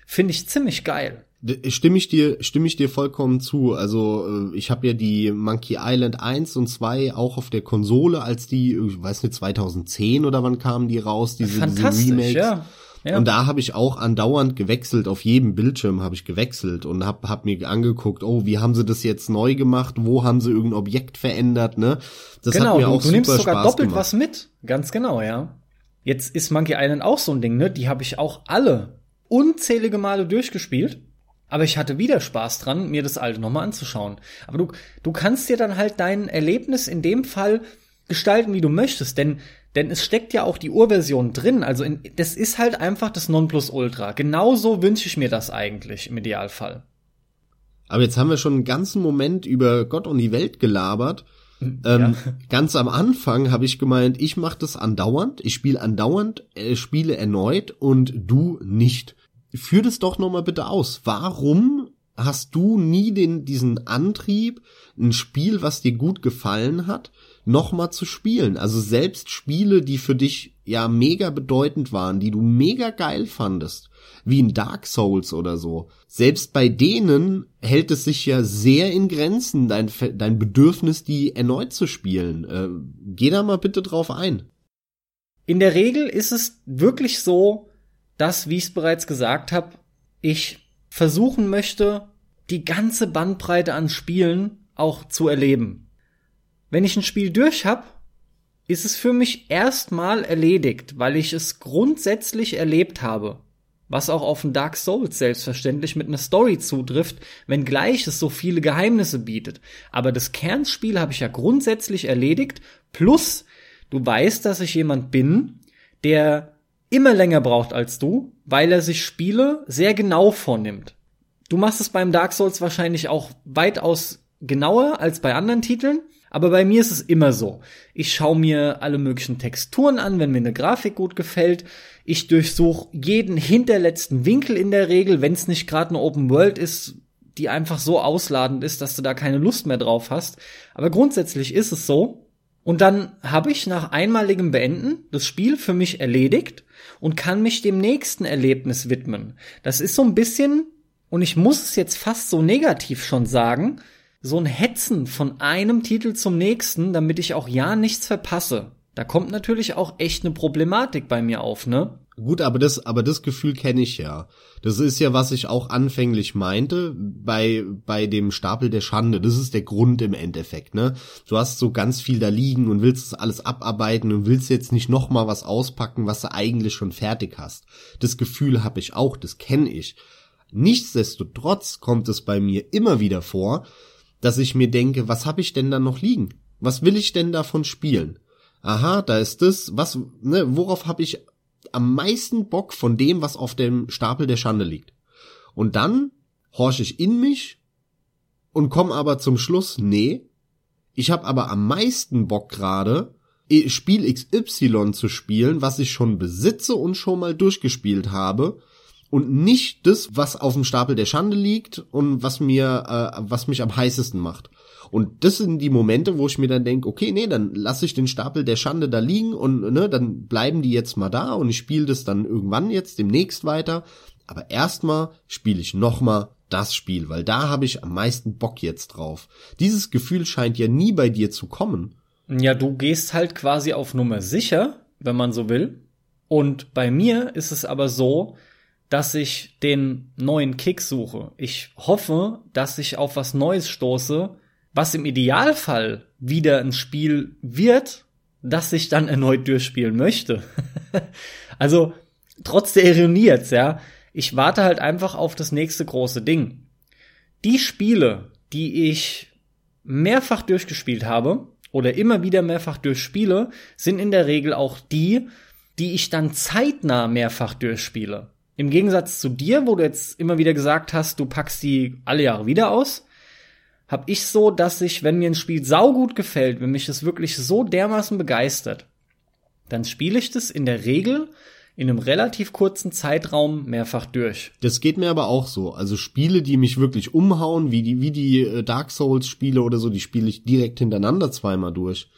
finde ich ziemlich geil. Stimme ich dir, stimme ich dir vollkommen zu. Also ich habe ja die Monkey Island eins und zwei auch auf der Konsole, als die, ich weiß nicht, zwanzig zehn oder wann kamen die raus, diese, Fantastisch, diese Remakes. Ja. Ja. Und da habe ich auch andauernd gewechselt, auf jedem Bildschirm habe ich gewechselt und hab, hab mir angeguckt, oh, wie haben sie das jetzt neu gemacht, wo haben sie irgendein Objekt verändert, ne? Das genau, hat mir auch super Spaß gemacht. Genau, du nimmst sogar doppelt was mit, ganz genau, ja. Jetzt ist Monkey Island auch so ein Ding, ne? Die habe ich auch alle unzählige Male durchgespielt, aber ich hatte wieder Spaß dran, mir das alte nochmal anzuschauen. Aber du, du kannst dir dann halt dein Erlebnis in dem Fall gestalten, wie du möchtest, denn Denn es steckt ja auch die Urversion drin. Also in, das ist halt einfach das Nonplusultra. Genauso wünsche ich mir das eigentlich im Idealfall. Aber jetzt haben wir schon einen ganzen Moment über Gott und die Welt gelabert. Ja. Ähm, ganz am Anfang habe ich gemeint, ich mache das andauernd. Ich spiele andauernd, äh, spiele erneut und du nicht. Führ das doch nochmal bitte aus. Warum hast du nie den diesen Antrieb, ein Spiel, was dir gut gefallen hat, nochmal zu spielen? Also selbst Spiele, die für dich ja mega bedeutend waren, die du mega geil fandest, wie in Dark Souls oder so, selbst bei denen hält es sich ja sehr in Grenzen, dein, dein Bedürfnis, die erneut zu spielen. Äh, geh da mal bitte drauf ein. In der Regel ist es wirklich so, dass, wie ich es bereits gesagt habe, ich versuchen möchte, die ganze Bandbreite an Spielen auch zu erleben. Wenn ich ein Spiel durch hab, ist es für mich erstmal erledigt, weil ich es grundsätzlich erlebt habe. Was auch auf den Dark Souls selbstverständlich mit einer Story zutrifft, wenngleich es so viele Geheimnisse bietet. Aber das Kernspiel habe ich ja grundsätzlich erledigt. Plus, du weißt, dass ich jemand bin, der immer länger braucht als du, weil er sich Spiele sehr genau vornimmt. Du machst es beim Dark Souls wahrscheinlich auch weitaus genauer als bei anderen Titeln. Aber bei mir ist es immer so. Ich schaue mir alle möglichen Texturen an, wenn mir eine Grafik gut gefällt. Ich durchsuche jeden hinterletzten Winkel in der Regel, wenn es nicht gerade eine Open World ist, die einfach so ausladend ist, dass du da keine Lust mehr drauf hast. Aber grundsätzlich ist es so. Und dann habe ich nach einmaligem Beenden das Spiel für mich erledigt und kann mich dem nächsten Erlebnis widmen. Das ist so ein bisschen, und ich muss es jetzt fast so negativ schon sagen, so ein Hetzen von einem Titel zum nächsten, damit ich auch ja nichts verpasse. Da kommt natürlich auch echt eine Problematik bei mir auf, ne? Gut, aber das, aber das Gefühl kenne ich ja. Das ist ja, was ich auch anfänglich meinte, bei, bei dem Stapel der Schande. Das ist der Grund im Endeffekt, ne? Du hast so ganz viel da liegen und willst das alles abarbeiten und willst jetzt nicht nochmal was auspacken, was du eigentlich schon fertig hast. Das Gefühl habe ich auch, das kenne ich. Nichtsdestotrotz kommt es bei mir immer wieder vor, dass ich mir denke, was habe ich denn da noch liegen? Was will ich denn davon spielen? Aha, da ist das, was, ne, worauf habe ich am meisten Bock von dem, was auf dem Stapel der Schande liegt. Und dann horche ich in mich und komme aber zum Schluss, nee, ich habe aber am meisten Bock gerade, Spiel X Y zu spielen, was ich schon besitze und schon mal durchgespielt habe und nicht das, was auf dem Stapel der Schande liegt und was mir, äh, was mich am heißesten macht. Und das sind die Momente, wo ich mir dann denke, okay, nee, dann lasse ich den Stapel der Schande da liegen und ne, dann bleiben die jetzt mal da und ich spiele das dann irgendwann jetzt demnächst weiter. Aber erstmal spiele ich nochmal das Spiel, weil da habe ich am meisten Bock jetzt drauf. Dieses Gefühl scheint ja nie bei dir zu kommen. Ja, du gehst halt quasi auf Nummer sicher, wenn man so will. Und bei mir ist es aber so, dass ich den neuen Kick suche. Ich hoffe, dass ich auf was Neues stoße, was im Idealfall wieder ein Spiel wird, das ich dann erneut durchspielen möchte. Also, trotz der Ironie jetzt, ja, ich warte halt einfach auf das nächste große Ding. Die Spiele, die ich mehrfach durchgespielt habe oder immer wieder mehrfach durchspiele, sind in der Regel auch die, die ich dann zeitnah mehrfach durchspiele. Im Gegensatz zu dir, wo du jetzt immer wieder gesagt hast, du packst die alle Jahre wieder aus, hab ich so, dass ich, wenn mir ein Spiel saugut gefällt, wenn mich das wirklich so dermaßen begeistert, dann spiele ich das in der Regel in einem relativ kurzen Zeitraum mehrfach durch. Das geht mir aber auch so. Also Spiele, die mich wirklich umhauen, wie die, wie die Dark Souls-Spiele oder so, die spiele ich direkt hintereinander zweimal durch.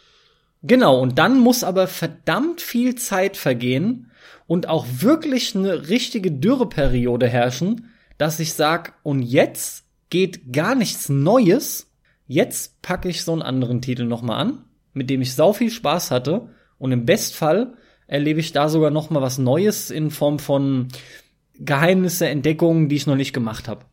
Genau, und dann muss aber verdammt viel Zeit vergehen und auch wirklich eine richtige Dürreperiode herrschen, dass ich sag, und jetzt geht gar nichts Neues. Jetzt packe ich so einen anderen Titel nochmal an, mit dem ich sau viel Spaß hatte. Und im Bestfall erlebe ich da sogar nochmal was Neues in Form von Geheimnisse, Entdeckungen, die ich noch nicht gemacht habe.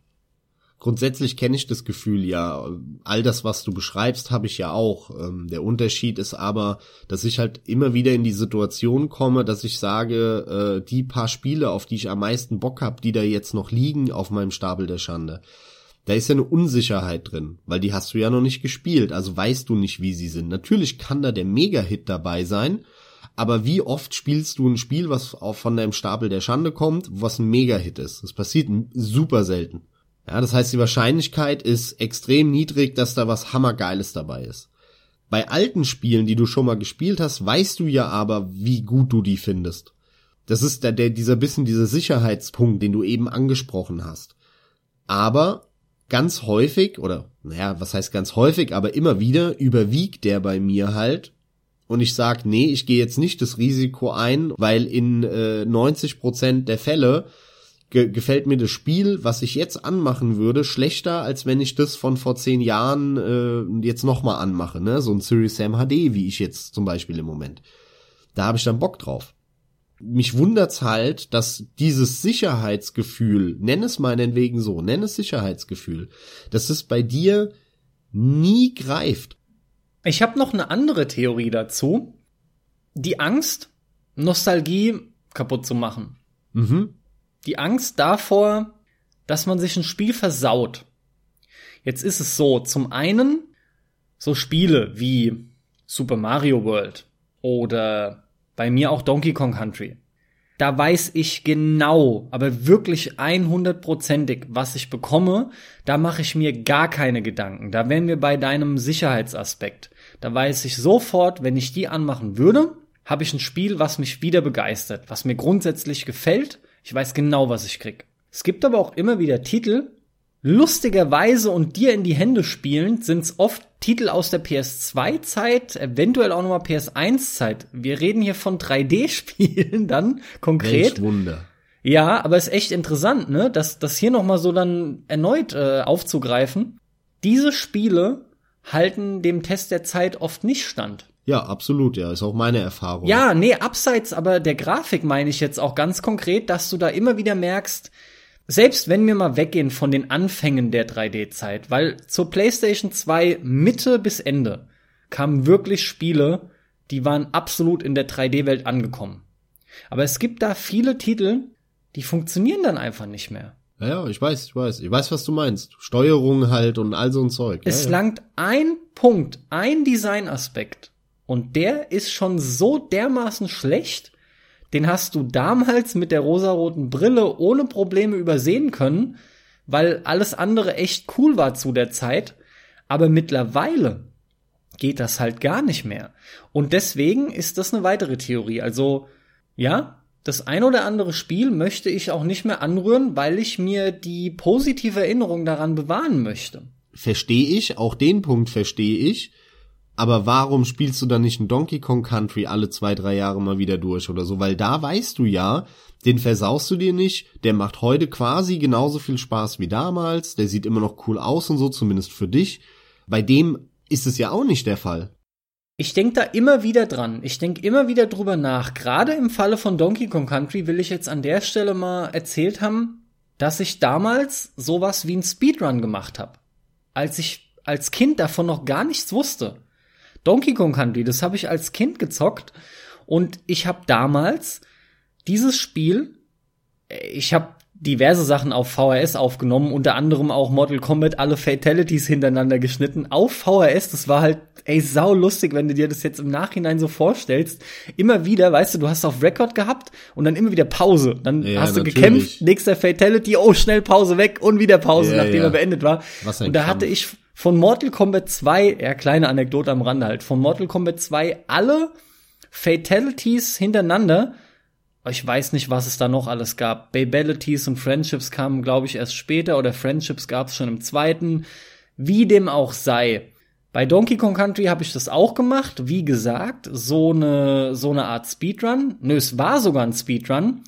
Grundsätzlich kenne ich das Gefühl ja. All das, was du beschreibst, habe ich ja auch. Der Unterschied ist aber, dass ich halt immer wieder in die Situation komme, dass ich sage, die paar Spiele, auf die ich am meisten Bock habe, die da jetzt noch liegen auf meinem Stapel der Schande, da ist ja eine Unsicherheit drin, weil die hast du ja noch nicht gespielt, also weißt du nicht, wie sie sind. Natürlich kann da der Mega-Hit dabei sein, aber wie oft spielst du ein Spiel, was auch von deinem Stapel der Schande kommt, was ein Mega-Hit ist? Das passiert super selten. Ja, das heißt, die Wahrscheinlichkeit ist extrem niedrig, dass da was Hammergeiles dabei ist. Bei alten Spielen, die du schon mal gespielt hast, weißt du ja aber, wie gut du die findest. Das ist der, der dieser bisschen dieser Sicherheitspunkt, den du eben angesprochen hast. Aber ganz häufig, oder naja, was heißt ganz häufig, aber immer wieder überwiegt der bei mir halt und ich sag, nee, ich gehe jetzt nicht das Risiko ein, weil in äh, neunzig Prozent der Fälle ge- gefällt mir das Spiel, was ich jetzt anmachen würde, schlechter, als wenn ich das von vor zehn Jahren äh, jetzt nochmal anmache, ne, so ein Serious Sam H D, wie ich jetzt zum Beispiel im Moment. Da habe ich dann Bock drauf. Mich wundert's halt, dass dieses Sicherheitsgefühl, nenn es meinetwegen so, nenn es Sicherheitsgefühl, dass es bei dir nie greift. Ich habe noch eine andere Theorie dazu. Die Angst, Nostalgie kaputt zu machen. Mhm. Die Angst davor, dass man sich ein Spiel versaut. Jetzt ist es so, zum einen so Spiele wie Super Mario World oder bei mir auch Donkey Kong Country. Da weiß ich genau, aber wirklich hundertprozentig, was ich bekomme. Da mache ich mir gar keine Gedanken. Da wären wir bei deinem Sicherheitsaspekt. Da weiß ich sofort, wenn ich die anmachen würde, habe ich ein Spiel, was mich wieder begeistert, was mir grundsätzlich gefällt. Ich weiß genau, was ich krieg. Es gibt aber auch immer wieder Titel, lustigerweise und dir in die Hände spielend, sind's oft Titel aus der P S zwei Zeit, eventuell auch nochmal P S eins Zeit. Wir reden hier von drei D Spielen dann konkret. Welch Wunder. Ja, aber ist echt interessant, ne, das, das hier nochmal so dann erneut äh, aufzugreifen. Diese Spiele halten dem Test der Zeit oft nicht stand. Ja, absolut, ja, ist auch meine Erfahrung. Ja, nee, abseits aber der Grafik meine ich jetzt auch ganz konkret, dass du da immer wieder merkst, selbst wenn wir mal weggehen von den Anfängen der drei D Zeit, weil zur PlayStation zwei Mitte bis Ende kamen wirklich Spiele, die waren absolut in der drei D Welt angekommen. Aber es gibt da viele Titel, die funktionieren dann einfach nicht mehr. Ja, ich weiß, ich weiß. Ich weiß, was du meinst. Steuerung halt und all so ein Zeug. Es ja, ja. langt ein Punkt, ein Designaspekt. Und der ist schon so dermaßen schlecht, den hast du damals mit der rosaroten Brille ohne Probleme übersehen können, weil alles andere echt cool war zu der Zeit. Aber mittlerweile geht das halt gar nicht mehr. Und deswegen ist das eine weitere Theorie. Also, ja, das ein oder andere Spiel möchte ich auch nicht mehr anrühren, weil ich mir die positive Erinnerung daran bewahren möchte. Verstehe ich, auch den Punkt verstehe ich. Aber warum spielst du dann nicht ein Donkey Kong Country alle zwei, drei Jahre mal wieder durch oder so? Weil da weißt du ja, den versaust du dir nicht, der macht heute quasi genauso viel Spaß wie damals, der sieht immer noch cool aus und so, zumindest für dich. Bei dem ist es ja auch nicht der Fall. Ich denke da immer wieder dran, ich denke immer wieder drüber nach. Gerade im Falle von Donkey Kong Country will ich jetzt an der Stelle mal erzählt haben, dass ich damals sowas wie einen Speedrun gemacht habe. Als ich als Kind davon noch gar nichts wusste. Donkey Kong Country, das habe ich als Kind gezockt und ich habe damals dieses Spiel, ich habe diverse Sachen auf V H S aufgenommen, unter anderem auch Mortal Kombat, alle Fatalities hintereinander geschnitten, auf V H S, das war halt, ey, sau lustig, wenn du dir das jetzt im Nachhinein so vorstellst, immer wieder, weißt du, du hast auf Record gehabt und dann immer wieder Pause, dann ja, hast du natürlich gekämpft, nächster Fatality, oh, schnell Pause weg und wieder Pause, ja, nachdem ja. er beendet war. Was ein und da Kampf. hatte ich von Mortal Kombat zwei, ja, kleine Anekdote am Rande halt, von Mortal Kombat zwei alle Fatalities hintereinander. Ich weiß nicht, was es da noch alles gab. Babalities und Friendships kamen, glaube ich, erst später. Oder Friendships gab es schon im zweiten. Wie dem auch sei. Bei Donkey Kong Country habe ich das auch gemacht. Wie gesagt, so eine so eine Art Speedrun. Nö, es war sogar ein Speedrun.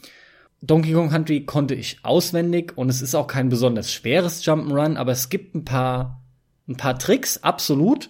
Donkey Kong Country konnte ich auswendig. Und es ist auch kein besonders schweres Jump'n'Run. Aber es gibt ein paar, ein paar Tricks, absolut.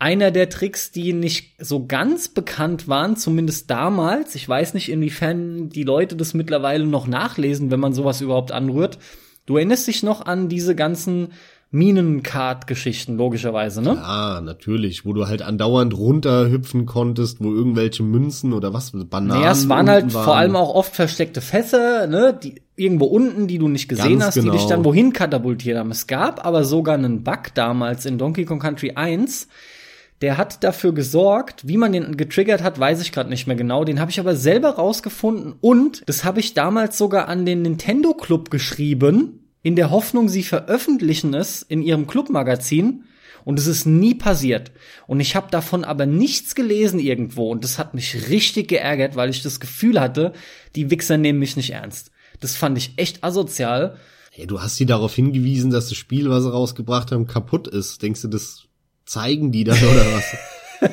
Einer der Tricks, die nicht so ganz bekannt waren, zumindest damals, ich weiß nicht, inwiefern die Leute das mittlerweile noch nachlesen, wenn man sowas überhaupt anrührt. Du erinnerst dich noch an diese ganzen Minenkart-Geschichten, logischerweise, ne? Ja, natürlich, wo du halt andauernd runterhüpfen konntest, wo irgendwelche Münzen oder was, Bananen. Naja, es waren halt waren. vor allem auch oft versteckte Fässer, ne, die irgendwo unten, die du nicht gesehen Ganz hast, genau. die dich dann wohin katapultiert haben. Es gab aber sogar einen Bug damals in Donkey Kong Country eins, der hat dafür gesorgt, wie man den getriggert hat, weiß ich gerade nicht mehr genau. Den habe ich aber selber rausgefunden und das habe ich damals sogar an den Nintendo Club geschrieben, in der Hoffnung, sie veröffentlichen es in ihrem Clubmagazin und es ist nie passiert. Und ich habe davon aber nichts gelesen irgendwo und das hat mich richtig geärgert, weil ich das Gefühl hatte, die Wichser nehmen mich nicht ernst. Das fand ich echt asozial. Hey, du hast sie darauf hingewiesen, dass das Spiel, was sie rausgebracht haben, kaputt ist. Denkst du, das zeigen die das oder was?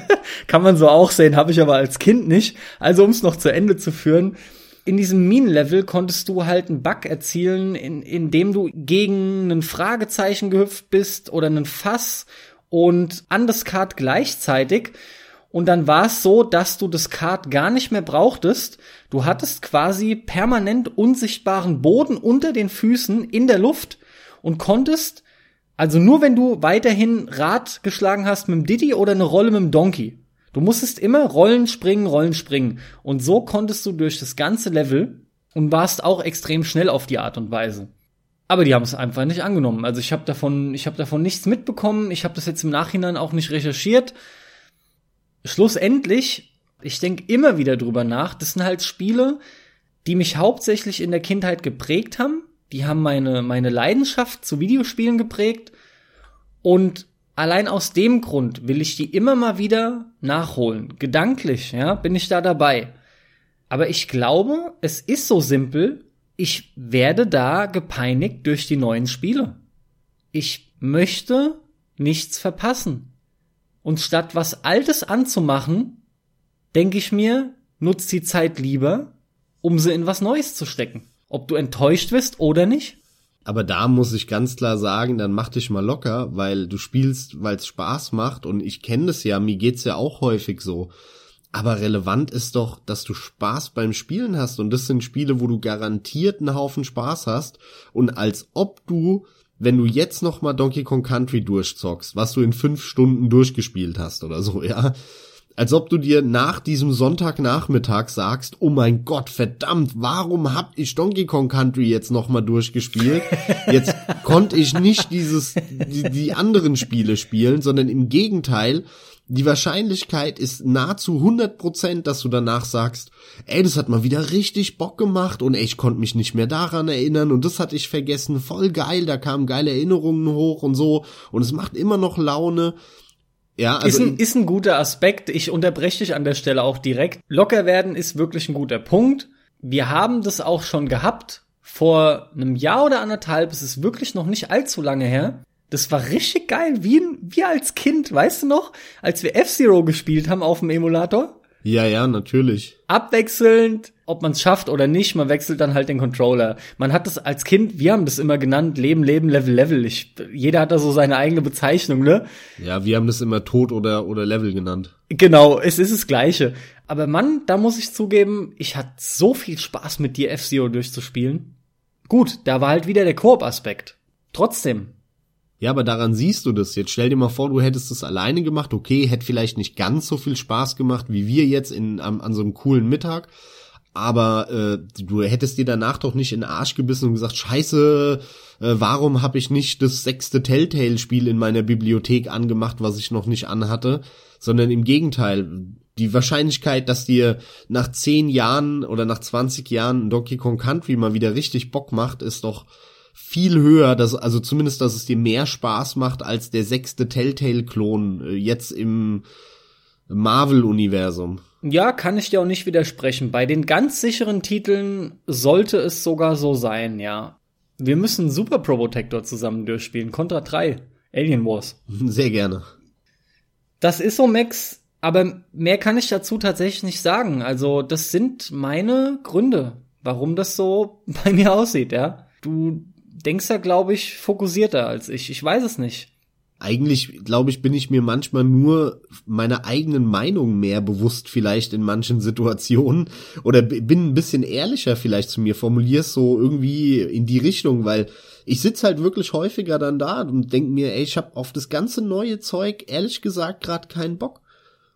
Kann man so auch sehen, habe ich aber als Kind nicht. Also um es noch zu Ende zu führen, in diesem Minenlevel konntest du halt einen Bug erzielen, in, in dem du gegen ein Fragezeichen gehüpft bist oder einen Fass und an das Kart gleichzeitig. Und dann war es so, dass du das Kart gar nicht mehr brauchtest. Du hattest quasi permanent unsichtbaren Boden unter den Füßen in der Luft und konntest Also nur wenn du weiterhin Rad geschlagen hast mit dem Diddy oder eine Rolle mit dem Donkey. Du musstest immer rollen, springen, rollen, springen. Und so konntest du durch das ganze Level und warst auch extrem schnell auf die Art und Weise. Aber die haben es einfach nicht angenommen. Also ich habe davon, ich habe davon nichts mitbekommen. Ich habe das jetzt im Nachhinein auch nicht recherchiert. Schlussendlich, ich denke immer wieder drüber nach, das sind halt Spiele, die mich hauptsächlich in der Kindheit geprägt haben. Die haben meine, meine Leidenschaft zu Videospielen geprägt und allein aus dem Grund will ich die immer mal wieder nachholen. Gedanklich, ja, bin ich da dabei. Aber ich glaube, es ist so simpel, ich werde da gepeinigt durch die neuen Spiele. Ich möchte nichts verpassen. Und statt was Altes anzumachen, denke ich mir, nutzt die Zeit lieber, um sie in was Neues zu stecken. Ob du enttäuscht wirst oder nicht. Aber da muss ich ganz klar sagen, dann mach dich mal locker, weil du spielst, weil es Spaß macht. Und ich kenne das ja, mir geht's ja auch häufig so. Aber relevant ist doch, dass du Spaß beim Spielen hast. Und das sind Spiele, wo du garantiert einen Haufen Spaß hast. Und als ob du, wenn du jetzt noch mal Donkey Kong Country durchzockst, was du in fünf Stunden durchgespielt hast oder so, ja, als ob du dir nach diesem Sonntagnachmittag sagst, oh mein Gott, verdammt, warum hab ich Donkey Kong Country jetzt nochmal durchgespielt? Jetzt konnte ich nicht dieses die, die anderen Spiele spielen, sondern im Gegenteil, die Wahrscheinlichkeit ist nahezu hundert Prozent, dass du danach sagst, ey, das hat mal wieder richtig Bock gemacht und ey, ich konnte mich nicht mehr daran erinnern und das hatte ich vergessen, voll geil, da kamen geile Erinnerungen hoch und so und es macht immer noch Laune. Ja, also ist ein, ist ein guter Aspekt. Ich unterbreche dich an der Stelle auch direkt. Locker werden ist wirklich ein guter Punkt. Wir haben das auch schon gehabt. Vor einem Jahr oder anderthalb. Es ist wirklich noch nicht allzu lange her. Das war richtig geil. Wie, wie als Kind, weißt du noch? Als wir F-Zero gespielt haben auf dem Emulator. Ja, ja, natürlich. Abwechselnd, ob man es schafft oder nicht. Man wechselt dann halt den Controller. Man hat das als Kind, wir haben das immer genannt, Leben, Leben, Level, Level. Ich, jeder hat da so seine eigene Bezeichnung, ne? Ja, wir haben das immer Tod oder oder Level genannt. Genau, es ist das Gleiche. Aber Mann, da muss ich zugeben, ich hatte so viel Spaß mit dir, F-Zero durchzuspielen. Gut, da war halt wieder der Koop-Aspekt. Trotzdem. Ja, aber daran siehst du das. Jetzt stell dir mal vor, du hättest das alleine gemacht. Okay, hätte vielleicht nicht ganz so viel Spaß gemacht, wie wir jetzt in an, an so einem coolen Mittag. Aber äh, du hättest dir danach doch nicht in den Arsch gebissen und gesagt, scheiße, äh, warum habe ich nicht das sechste Telltale-Spiel in meiner Bibliothek angemacht, was ich noch nicht anhatte. Sondern im Gegenteil, die Wahrscheinlichkeit, dass dir nach zehn Jahren oder nach zwanzig Jahren Donkey Kong Country mal wieder richtig Bock macht, ist doch viel höher, dass, also zumindest, dass es dir mehr Spaß macht als der sechste Telltale-Klon jetzt im Marvel-Universum. Ja, kann ich dir auch nicht widersprechen. Bei den ganz sicheren Titeln sollte es sogar so sein, ja. Wir müssen Super Probotector zusammen durchspielen. Contra drei, Alien Wars. Sehr gerne. Das ist so, Max, aber mehr kann ich dazu tatsächlich nicht sagen. Also, das sind meine Gründe, warum das so bei mir aussieht, ja. Du denkst ja, glaube ich, fokussierter als ich. Ich weiß es nicht. Eigentlich, glaube ich, bin ich mir manchmal nur meiner eigenen Meinung mehr bewusst vielleicht in manchen Situationen oder bin ein bisschen ehrlicher vielleicht zu mir, formulier's so irgendwie in die Richtung, weil ich sitze halt wirklich häufiger dann da und denke mir, ey, ich habe auf das ganze neue Zeug ehrlich gesagt gerade keinen Bock.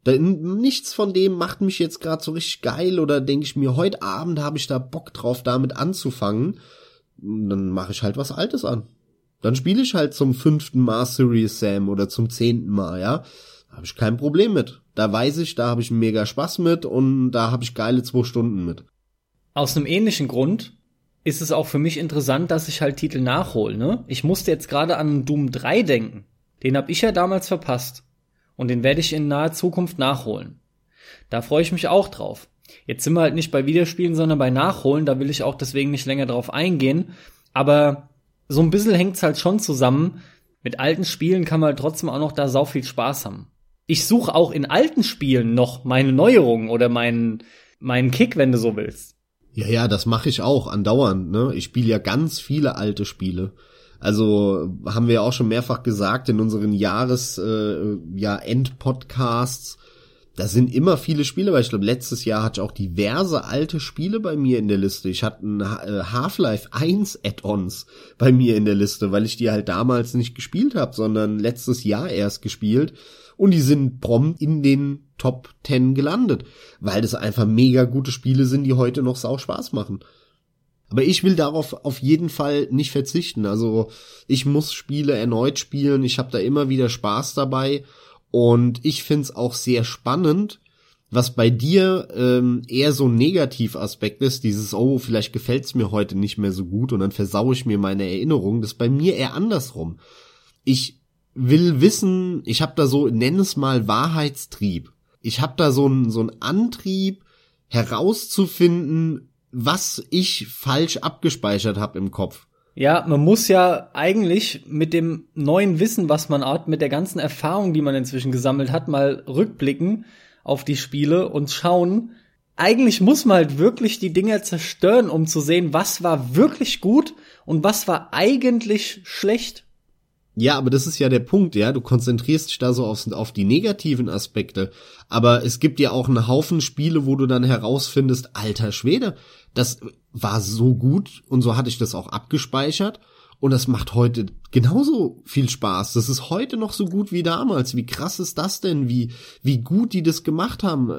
Nichts von dem macht mich jetzt gerade so richtig geil oder denke ich mir, heute Abend habe ich da Bock drauf, damit anzufangen. Dann mache ich halt was Altes an. Dann spiele ich halt zum fünften Mal Serious Sam oder zum zehnten Mal, ja. Da habe ich kein Problem mit. Da weiß ich, da habe ich mega Spaß mit und da habe ich geile zwei Stunden mit. Aus einem ähnlichen Grund ist es auch für mich interessant, dass ich halt Titel nachhole, ne? Ich musste jetzt gerade an Doom drei denken. Den habe ich ja damals verpasst. Und den werde ich in naher Zukunft nachholen. Da freue ich mich auch drauf. Jetzt sind wir halt nicht bei Wiederspielen, sondern bei Nachholen. Da will ich auch deswegen nicht länger drauf eingehen. Aber so ein bisschen hängt's halt schon zusammen. Mit alten Spielen kann man trotzdem auch noch da sau viel Spaß haben. Ich suche auch in alten Spielen noch meine Neuerungen oder meinen, meinen Kick, wenn du so willst. Ja, ja, das mache ich auch andauernd, ne? Ich spiele ja ganz viele alte Spiele. Also haben wir ja auch schon mehrfach gesagt in unseren Jahres, äh, ja, Endpodcasts. Da sind immer viele Spiele, weil ich glaube, letztes Jahr hatte ich auch diverse alte Spiele bei mir in der Liste. Ich hatte ein Half-Life eins Add-ons bei mir in der Liste, weil ich die halt damals nicht gespielt habe, sondern letztes Jahr erst gespielt. Und die sind prompt in den Top zehn gelandet, weil das einfach mega gute Spiele sind, die heute noch sau Spaß machen. Aber ich will darauf auf jeden Fall nicht verzichten. Also ich muss Spiele erneut spielen, ich habe da immer wieder Spaß dabei. Und ich find's auch sehr spannend, was bei dir ähm, eher so ein Negativaspekt ist, dieses, oh, vielleicht gefällt's mir heute nicht mehr so gut und dann versau ich mir meine Erinnerung. Das ist bei mir eher andersrum. Ich will wissen, ich hab da so, nenn es mal Wahrheitstrieb. Ich hab da so einen so einen Antrieb herauszufinden, was ich falsch abgespeichert habe im Kopf. Ja, man muss ja eigentlich mit dem neuen Wissen, was man hat, mit der ganzen Erfahrung, die man inzwischen gesammelt hat, mal rückblicken auf die Spiele und schauen. Eigentlich muss man halt wirklich die Dinger zerstören, um zu sehen, was war wirklich gut und was war eigentlich schlecht. Ja, aber das ist ja der Punkt, ja, du konzentrierst dich da so auf, auf die negativen Aspekte, aber es gibt ja auch einen Haufen Spiele, wo du dann herausfindest, alter Schwede, das war so gut und so hatte ich das auch abgespeichert und das macht heute genauso viel Spaß, das ist heute noch so gut wie damals, wie krass ist das denn, wie wie gut die das gemacht haben,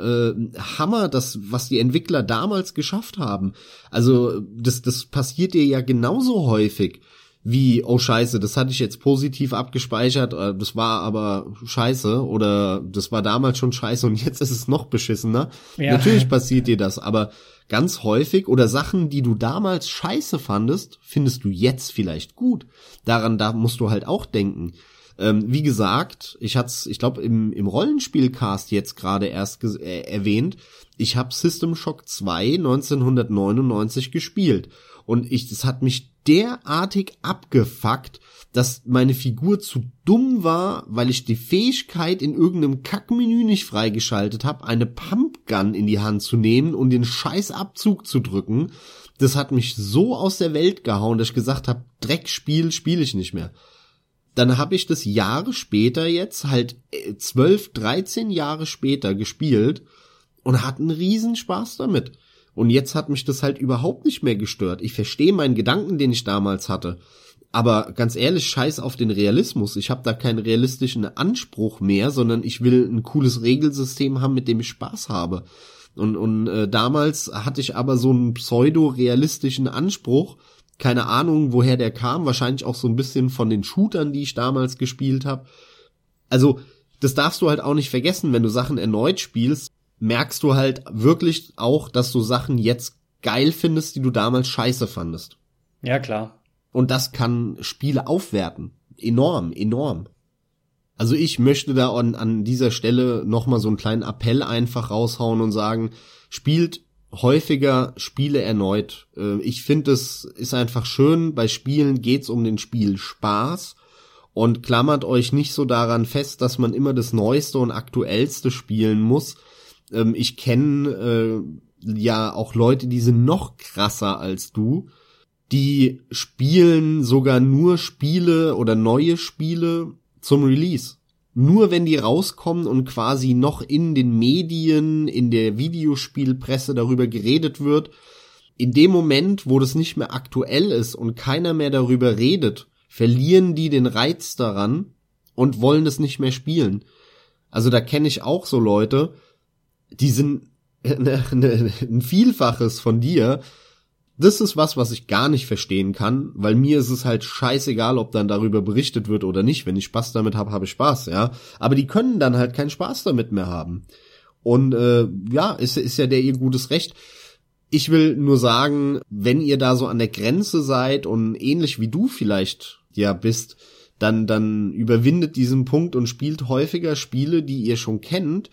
äh, Hammer, das, was die Entwickler damals geschafft haben, also das, das passiert dir ja genauso häufig. Wie, oh scheiße, das hatte ich jetzt positiv abgespeichert, das war aber scheiße oder das war damals schon scheiße und jetzt ist es noch beschissener. Ja. Natürlich passiert dir das, aber ganz häufig oder Sachen, die du damals scheiße fandest, findest du jetzt vielleicht gut. Daran da musst du halt auch denken. Ähm, wie gesagt, ich hat's, ich glaube, im, im Rollenspielcast jetzt gerade erst ges- äh, erwähnt, ich habe System Shock zwei neunzehnhundertneunundneunzig gespielt. Und ich, das hat mich derartig abgefuckt, dass meine Figur zu dumm war, weil ich die Fähigkeit in irgendeinem Kackmenü nicht freigeschaltet habe, eine Pumpgun in die Hand zu nehmen und den scheiß Abzug zu drücken. Das hat mich so aus der Welt gehauen, dass ich gesagt habe, Dreckspiel spiele ich nicht mehr. Dann habe ich das Jahre später jetzt, halt zwölf, dreizehn Jahre später gespielt und hatte einen riesen Spaß damit. Und jetzt hat mich das halt überhaupt nicht mehr gestört. Ich verstehe meinen Gedanken, den ich damals hatte. Aber ganz ehrlich, scheiß auf den Realismus. Ich habe da keinen realistischen Anspruch mehr, sondern ich will ein cooles Regelsystem haben, mit dem ich Spaß habe. Und, und äh, damals hatte ich aber so einen pseudo-realistischen Anspruch. Keine Ahnung, woher der kam. Wahrscheinlich auch so ein bisschen von den Shootern, die ich damals gespielt habe. Also, das darfst du halt auch nicht vergessen, wenn du Sachen erneut spielst. Merkst du halt wirklich auch, dass du Sachen jetzt geil findest, die du damals scheiße fandest. Ja, klar. Und das kann Spiele aufwerten. Enorm, enorm. Also ich möchte da an, an dieser Stelle nochmal so einen kleinen Appell einfach raushauen und sagen, spielt häufiger Spiele erneut. Ich finde, es ist einfach schön, bei Spielen geht's um den Spielspaß. Und klammert euch nicht so daran fest, dass man immer das Neueste und Aktuellste spielen muss. Ich kenne äh, ja auch Leute, die sind noch krasser als du, die spielen sogar nur Spiele oder neue Spiele zum Release. Nur wenn die rauskommen und quasi noch in den Medien, in der Videospielpresse darüber geredet wird, in dem Moment, wo das nicht mehr aktuell ist und keiner mehr darüber redet, verlieren die den Reiz daran und wollen es nicht mehr spielen. Also da kenne ich auch so Leute, die sind ne, ne, ein Vielfaches von dir. Das ist was, was ich gar nicht verstehen kann, weil mir ist es halt scheißegal, ob dann darüber berichtet wird oder nicht. Wenn ich Spaß damit habe, habe ich Spaß, ja. Aber die können dann halt keinen Spaß damit mehr haben. Und äh, ja, ist, ist ja der ihr gutes Recht. Ich will nur sagen, wenn ihr da so an der Grenze seid und ähnlich wie du vielleicht ja bist, dann, dann überwindet diesen Punkt und spielt häufiger Spiele, die ihr schon kennt.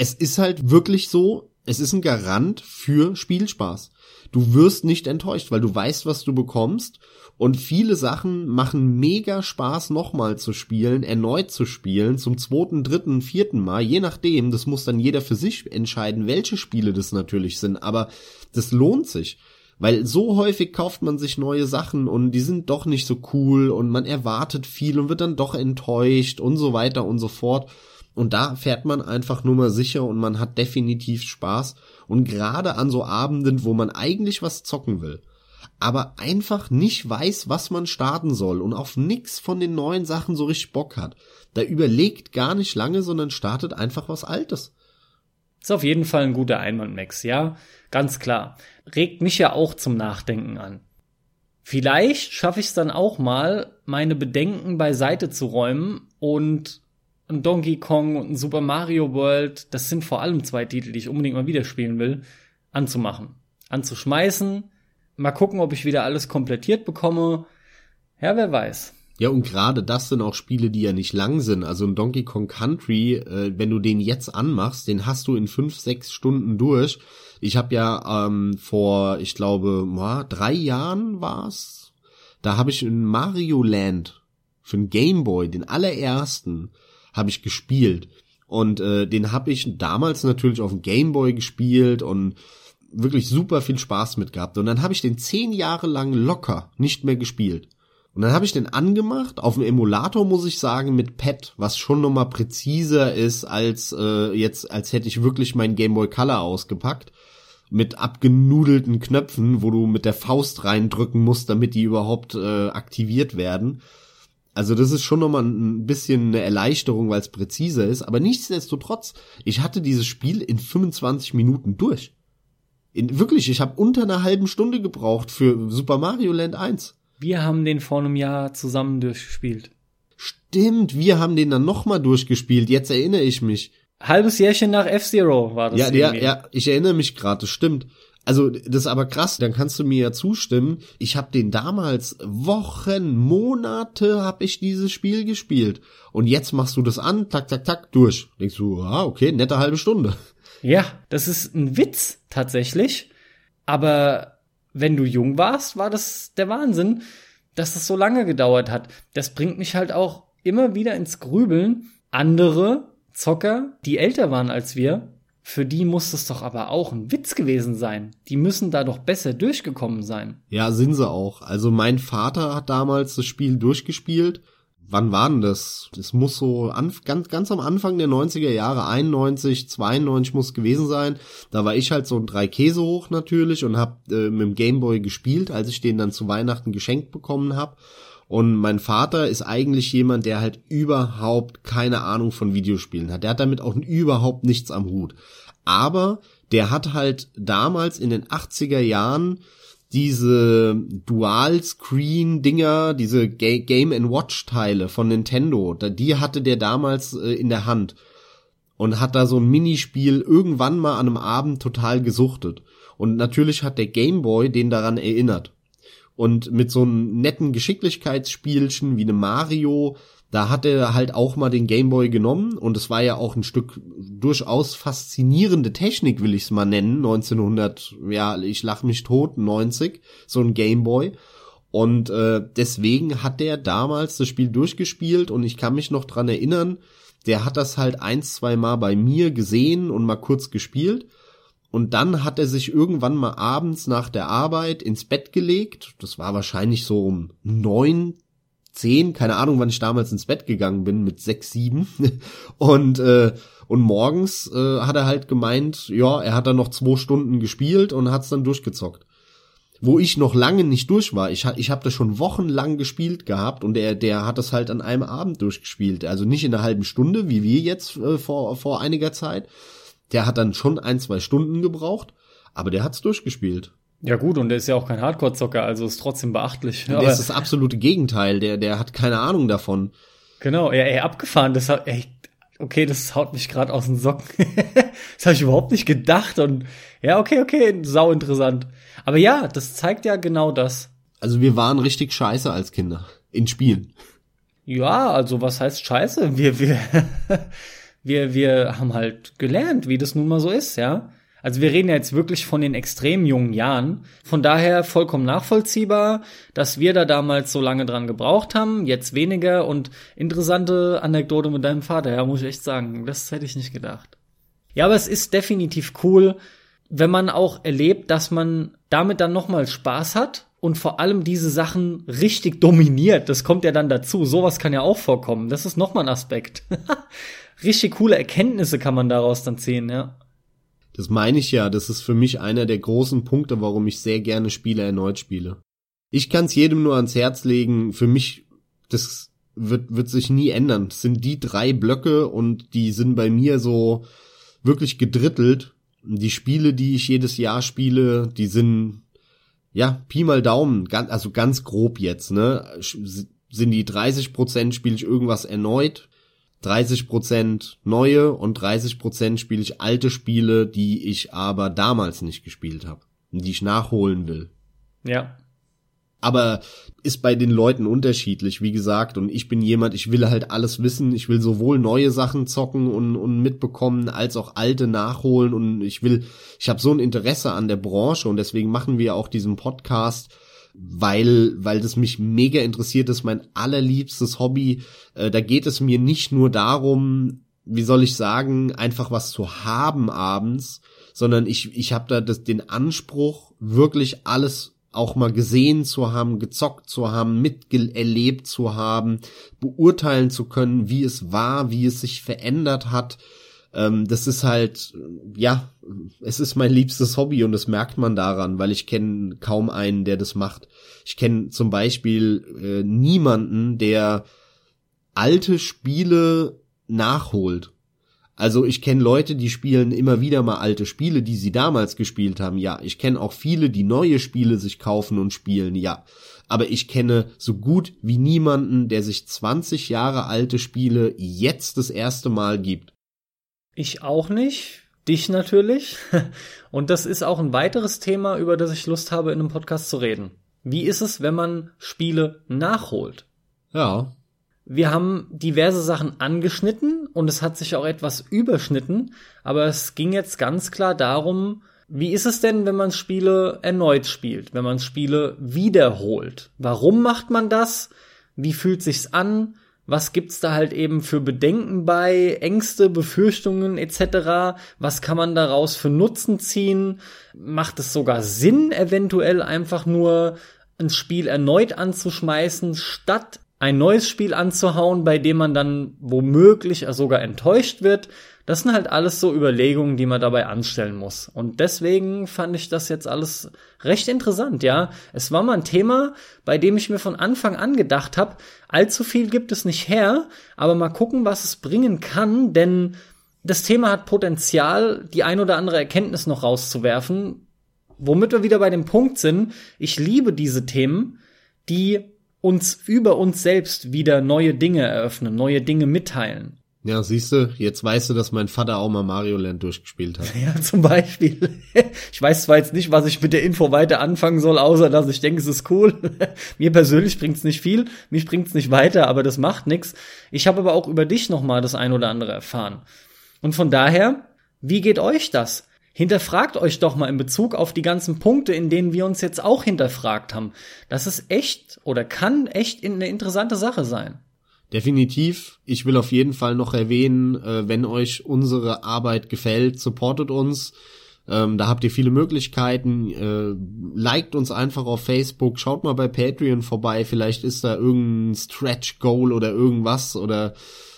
Es ist halt wirklich so, es ist ein Garant für Spielspaß. Du wirst nicht enttäuscht, weil du weißt, was du bekommst. Und viele Sachen machen mega Spaß, nochmal zu spielen, erneut zu spielen, zum zweiten, dritten, vierten Mal, je nachdem. Das muss dann jeder für sich entscheiden, welche Spiele das natürlich sind. Aber das lohnt sich, weil so häufig kauft man sich neue Sachen und die sind doch nicht so cool und man erwartet viel und wird dann doch enttäuscht und so weiter und so fort. Und da fährt man einfach nur mal sicher und man hat definitiv Spaß. Und gerade an so Abenden, wo man eigentlich was zocken will, aber einfach nicht weiß, was man starten soll und auf nix von den neuen Sachen so richtig Bock hat, da überlegt gar nicht lange, sondern startet einfach was Altes. Ist auf jeden Fall ein guter Einwand, Max, ja, ganz klar. Regt mich ja auch zum Nachdenken an. Vielleicht schaffe ich es dann auch mal, meine Bedenken beiseite zu räumen und ein Donkey Kong und ein Super Mario World, das sind vor allem zwei Titel, die ich unbedingt mal wieder spielen will, anzumachen, anzuschmeißen, mal gucken, ob ich wieder alles komplettiert bekomme. Ja, wer weiß. Ja, und gerade das sind auch Spiele, die ja nicht lang sind. Also ein Donkey Kong Country, äh, wenn du den jetzt anmachst, den hast du in fünf, sechs Stunden durch. Ich habe ja ähm, vor, ich glaube, drei Jahren war's, Da habe ich in Mario Land für den Gameboy, den allerersten, habe ich gespielt. Und äh, den habe ich damals natürlich auf dem Gameboy gespielt und wirklich super viel Spaß mit gehabt. Und dann habe ich den zehn Jahre lang locker nicht mehr gespielt. Und dann habe ich den angemacht, auf dem Emulator, muss ich sagen, mit Pad, was schon nochmal präziser ist, als äh, jetzt, als hätte ich wirklich meinen Gameboy Color ausgepackt. Mit abgenudelten Knöpfen, wo du mit der Faust reindrücken musst, damit die überhaupt äh, aktiviert werden. Also das ist schon nochmal ein bisschen eine Erleichterung, weil es präziser ist. Aber nichtsdestotrotz, ich hatte dieses Spiel in fünfundzwanzig Minuten durch. In, wirklich, ich habe unter einer halben Stunde gebraucht für Super Mario Land eins. Wir haben den vor einem Jahr zusammen durchgespielt. Stimmt, wir haben den dann nochmal durchgespielt. Jetzt erinnere ich mich. Halbes Jährchen nach F-Zero war das. Ja, ja, ja, ich erinnere mich gerade, das stimmt. Also das ist aber krass, dann kannst du mir ja zustimmen. Ich habe den damals Wochen, Monate habe ich dieses Spiel gespielt. Und jetzt machst du das an, tak, tak, tak, durch. Denkst du, ah, okay, nette halbe Stunde. Ja, das ist ein Witz tatsächlich. Aber wenn du jung warst, war das der Wahnsinn, dass das so lange gedauert hat. Das bringt mich halt auch immer wieder ins Grübeln. Andere Zocker, die älter waren als wir, für die muss das doch aber auch ein Witz gewesen sein. Die müssen da doch besser durchgekommen sein. Ja, sind sie auch. Also mein Vater hat damals das Spiel durchgespielt. Wann war denn das? Das muss so an, ganz ganz am Anfang der neunziger Jahre, einundneunzig, zweiundneunzig muss gewesen sein. Da war ich halt so ein Drei-Käse hoch natürlich und hab äh, mit dem Gameboy gespielt, als ich den dann zu Weihnachten geschenkt bekommen habe. Und mein Vater ist eigentlich jemand, der halt überhaupt keine Ahnung von Videospielen hat. Der hat damit auch überhaupt nichts am Hut. Aber der hat halt damals in den achtziger Jahren diese Dual-Screen-Dinger, diese Game-and-Watch-Teile von Nintendo, die hatte der damals in der Hand. Und hat da so ein Minispiel irgendwann mal an einem Abend total gesuchtet. Und natürlich hat der Gameboy den daran erinnert. Und mit so einem netten Geschicklichkeitsspielchen wie einem Mario, da hat er halt auch mal den Gameboy genommen. Und es war ja auch ein Stück durchaus faszinierende Technik, will ich es mal nennen, neunzehnhundert, ja, ich lach mich tot, neunzig, so ein Gameboy. Und äh, deswegen hat der damals das Spiel durchgespielt und ich kann mich noch dran erinnern, der hat das halt ein, zwei Mal bei mir gesehen und mal kurz gespielt. Und dann hat er sich irgendwann mal abends nach der Arbeit ins Bett gelegt. Das war wahrscheinlich so um neun, zehn, keine Ahnung, wann ich damals ins Bett gegangen bin, mit sechs, sieben. Und äh, und morgens äh, hat er halt gemeint, ja, er hat dann noch zwei Stunden gespielt und hat's dann durchgezockt. Wo ich noch lange nicht durch war. Ich, ich habe das schon wochenlang gespielt gehabt und der, der hat das halt an einem Abend durchgespielt. Also nicht in einer halben Stunde, wie wir jetzt äh, vor, vor einiger Zeit. Der hat dann schon ein, zwei Stunden gebraucht, aber der hat's durchgespielt. Ja gut, und der ist ja auch kein Hardcore-Zocker, also ist trotzdem beachtlich. Der aber ist das absolute Gegenteil, der der hat keine Ahnung davon. Genau, ja, ey, abgefahren, das hat, ey, okay, das haut mich gerade aus den Socken. Das habe ich überhaupt nicht gedacht und ja, okay, okay, sau interessant. Aber ja, das zeigt ja genau das. Also wir waren richtig scheiße als Kinder in Spielen. Ja, also was heißt scheiße? Wir wir Wir, wir haben halt gelernt, wie das nun mal so ist, ja. Also wir reden ja jetzt wirklich von den extrem jungen Jahren. Von daher vollkommen nachvollziehbar, dass wir da damals so lange dran gebraucht haben, jetzt weniger. Und interessante Anekdote mit deinem Vater, ja, muss ich echt sagen. Das hätte ich nicht gedacht. Ja, aber es ist definitiv cool, wenn man auch erlebt, dass man damit dann nochmal Spaß hat. Und vor allem diese Sachen richtig dominiert. Das kommt ja dann dazu. Sowas kann ja auch vorkommen. Das ist nochmal ein Aspekt. Richtig coole Erkenntnisse kann man daraus dann ziehen, ja. Das meine ich ja. Das ist für mich einer der großen Punkte, warum ich sehr gerne Spiele erneut spiele. Ich kann es jedem nur ans Herz legen. Für mich, das wird, wird sich nie ändern. Das sind die drei Blöcke und die sind bei mir so wirklich gedrittelt. Die Spiele, die ich jedes Jahr spiele, die sind... Ja, Pi mal Daumen, also ganz grob jetzt, ne, sind die dreißig Prozent spiele ich irgendwas erneut, dreißig Prozent neue und dreißig Prozent spiele ich alte Spiele, die ich aber damals nicht gespielt habe und die ich nachholen will. Ja. Aber ist bei den Leuten unterschiedlich, wie gesagt, und ich bin jemand, ich will halt alles wissen, ich will sowohl neue Sachen zocken und, und mitbekommen, als auch alte nachholen und ich will, ich habe so ein Interesse an der Branche und deswegen machen wir auch diesen Podcast, weil weil das mich mega interessiert, das ist mein allerliebstes Hobby. Äh, da geht es mir nicht nur darum, wie soll ich sagen, einfach was zu haben abends, sondern ich ich habe da das, den Anspruch, wirklich alles auch mal gesehen zu haben, gezockt zu haben, miterlebt zu haben, beurteilen zu können, wie es war, wie es sich verändert hat. Ähm, das ist halt, ja, es ist mein liebstes Hobby und das merkt man daran, weil ich kenne kaum einen, der das macht. Ich kenne zum Beispiel äh, niemanden, der alte Spiele nachholt. Also ich kenne Leute, die spielen immer wieder mal alte Spiele, die sie damals gespielt haben, ja. Ich kenne auch viele, die neue Spiele sich kaufen und spielen, ja. Aber ich kenne so gut wie niemanden, der sich zwanzig Jahre alte Spiele jetzt das erste Mal gibt. Ich auch nicht, dich natürlich. Und das ist auch ein weiteres Thema, über das ich Lust habe, in einem Podcast zu reden. Wie ist es, wenn man Spiele nachholt? Ja. Wir haben diverse Sachen angeschnitten und es hat sich auch etwas überschnitten, aber es ging jetzt ganz klar darum, wie ist es denn, wenn man Spiele erneut spielt, wenn man Spiele wiederholt? Warum macht man das? Wie fühlt sich's an? Was gibt's da halt eben für Bedenken bei, Ängste, Befürchtungen et cetera? Was kann man daraus für Nutzen ziehen? Macht es sogar Sinn, eventuell einfach nur ein Spiel erneut anzuschmeißen, statt ein neues Spiel anzuhauen, bei dem man dann womöglich sogar enttäuscht wird? Das sind halt alles so Überlegungen, die man dabei anstellen muss. Und deswegen fand ich das jetzt alles recht interessant, ja. Es war mal ein Thema, bei dem ich mir von Anfang an gedacht habe, allzu viel gibt es nicht her, aber mal gucken, was es bringen kann, denn das Thema hat Potenzial, die ein oder andere Erkenntnis noch rauszuwerfen, womit wir wieder bei dem Punkt sind, ich liebe diese Themen, die uns über uns selbst wieder neue Dinge eröffnen, neue Dinge mitteilen. Ja, siehst du, jetzt weißt du, dass mein Vater auch mal Mario Land durchgespielt hat. Ja, zum Beispiel. Ich weiß zwar jetzt nicht, was ich mit der Info weiter anfangen soll, außer dass ich denke, es ist cool. Mir persönlich bringt's nicht viel, mich bringt's nicht weiter, aber das macht nichts. Ich habe aber auch über dich nochmal das ein oder andere erfahren. Und von daher, wie geht euch das? Hinterfragt euch doch mal in Bezug auf die ganzen Punkte, in denen wir uns jetzt auch hinterfragt haben. Das ist echt oder kann echt eine interessante Sache sein. Definitiv. Ich will auf jeden Fall noch erwähnen, wenn euch unsere Arbeit gefällt, supportet uns. Da habt ihr viele Möglichkeiten. Liked uns einfach auf Facebook. Schaut mal bei Patreon vorbei. Vielleicht ist da irgendein Stretch-Goal oder irgendwas oder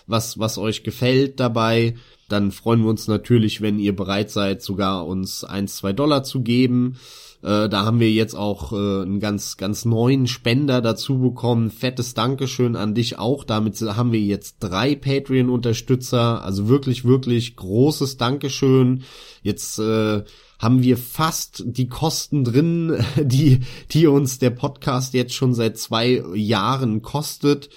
was, was euch gefällt dabei. Dann freuen wir uns natürlich, wenn ihr bereit seid, sogar uns ein, zwei Dollar zu geben. Äh, da haben wir jetzt auch äh, einen ganz, ganz neuen Spender dazu bekommen. Fettes Dankeschön an dich auch. Damit haben wir jetzt drei Patreon-Unterstützer. Also wirklich, wirklich großes Dankeschön. Jetzt äh, haben wir fast die Kosten drin, die, die uns der Podcast jetzt schon seit zwei Jahren kostet.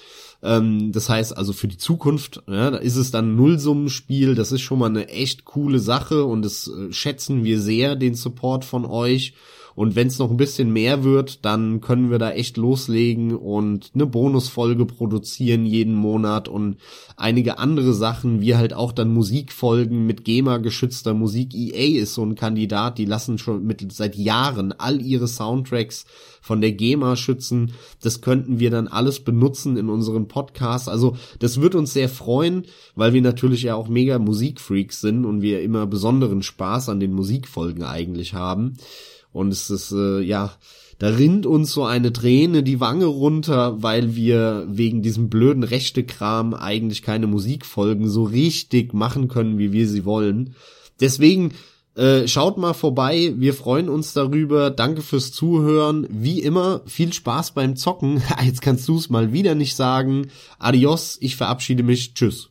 Das heißt also für die Zukunft, ja, da ist es dann ein Nullsummenspiel, das ist schon mal eine echt coole Sache und das schätzen wir sehr, den Support von euch. Und wenn es noch ein bisschen mehr wird, dann können wir da echt loslegen und eine Bonusfolge produzieren jeden Monat und einige andere Sachen, wie halt auch dann Musikfolgen mit GEMA-geschützter Musik. E A ist so ein Kandidat, die lassen schon mit, seit Jahren all ihre Soundtracks von der GEMA schützen. Das könnten wir dann alles benutzen in unserem Podcast. Also das wird uns sehr freuen, weil wir natürlich ja auch mega Musikfreaks sind und wir immer besonderen Spaß an den Musikfolgen eigentlich haben. Und es ist, äh, ja, da rinnt uns so eine Träne die Wange runter, weil wir wegen diesem blöden Rechte-Kram eigentlich keine Musikfolgen so richtig machen können, wie wir sie wollen. Deswegen äh, schaut mal vorbei, wir freuen uns darüber. Danke fürs Zuhören. Wie immer, viel Spaß beim Zocken. Jetzt kannst du es mal wieder nicht sagen. Adios, ich verabschiede mich. Tschüss.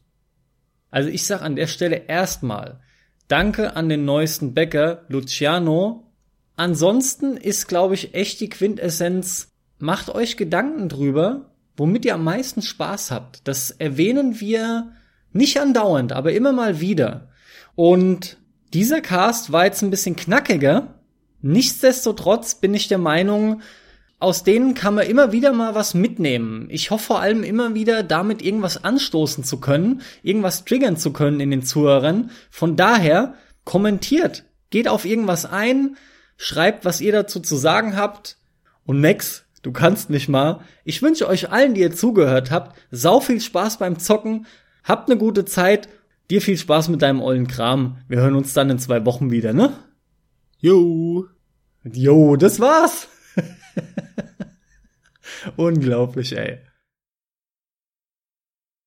Also ich sag an der Stelle erstmal Danke an den neuesten Bäcker, Luciano. Ansonsten ist, glaube ich, echt die Quintessenz, macht euch Gedanken drüber, womit ihr am meisten Spaß habt. Das erwähnen wir nicht andauernd, aber immer mal wieder. Und dieser Cast war jetzt ein bisschen knackiger. Nichtsdestotrotz bin ich der Meinung, aus denen kann man immer wieder mal was mitnehmen. Ich hoffe vor allem immer wieder, damit irgendwas anstoßen zu können, irgendwas triggern zu können in den Zuhörern. Von daher, kommentiert, geht auf irgendwas ein, schreibt, was ihr dazu zu sagen habt. Und Max, du kannst nicht mal. Ich wünsche euch allen, die ihr zugehört habt, sau viel Spaß beim Zocken. Habt eine gute Zeit. Dir viel Spaß mit deinem ollen Kram. Wir hören uns dann in zwei Wochen wieder, ne? Jo. Jo, das war's. Unglaublich, ey.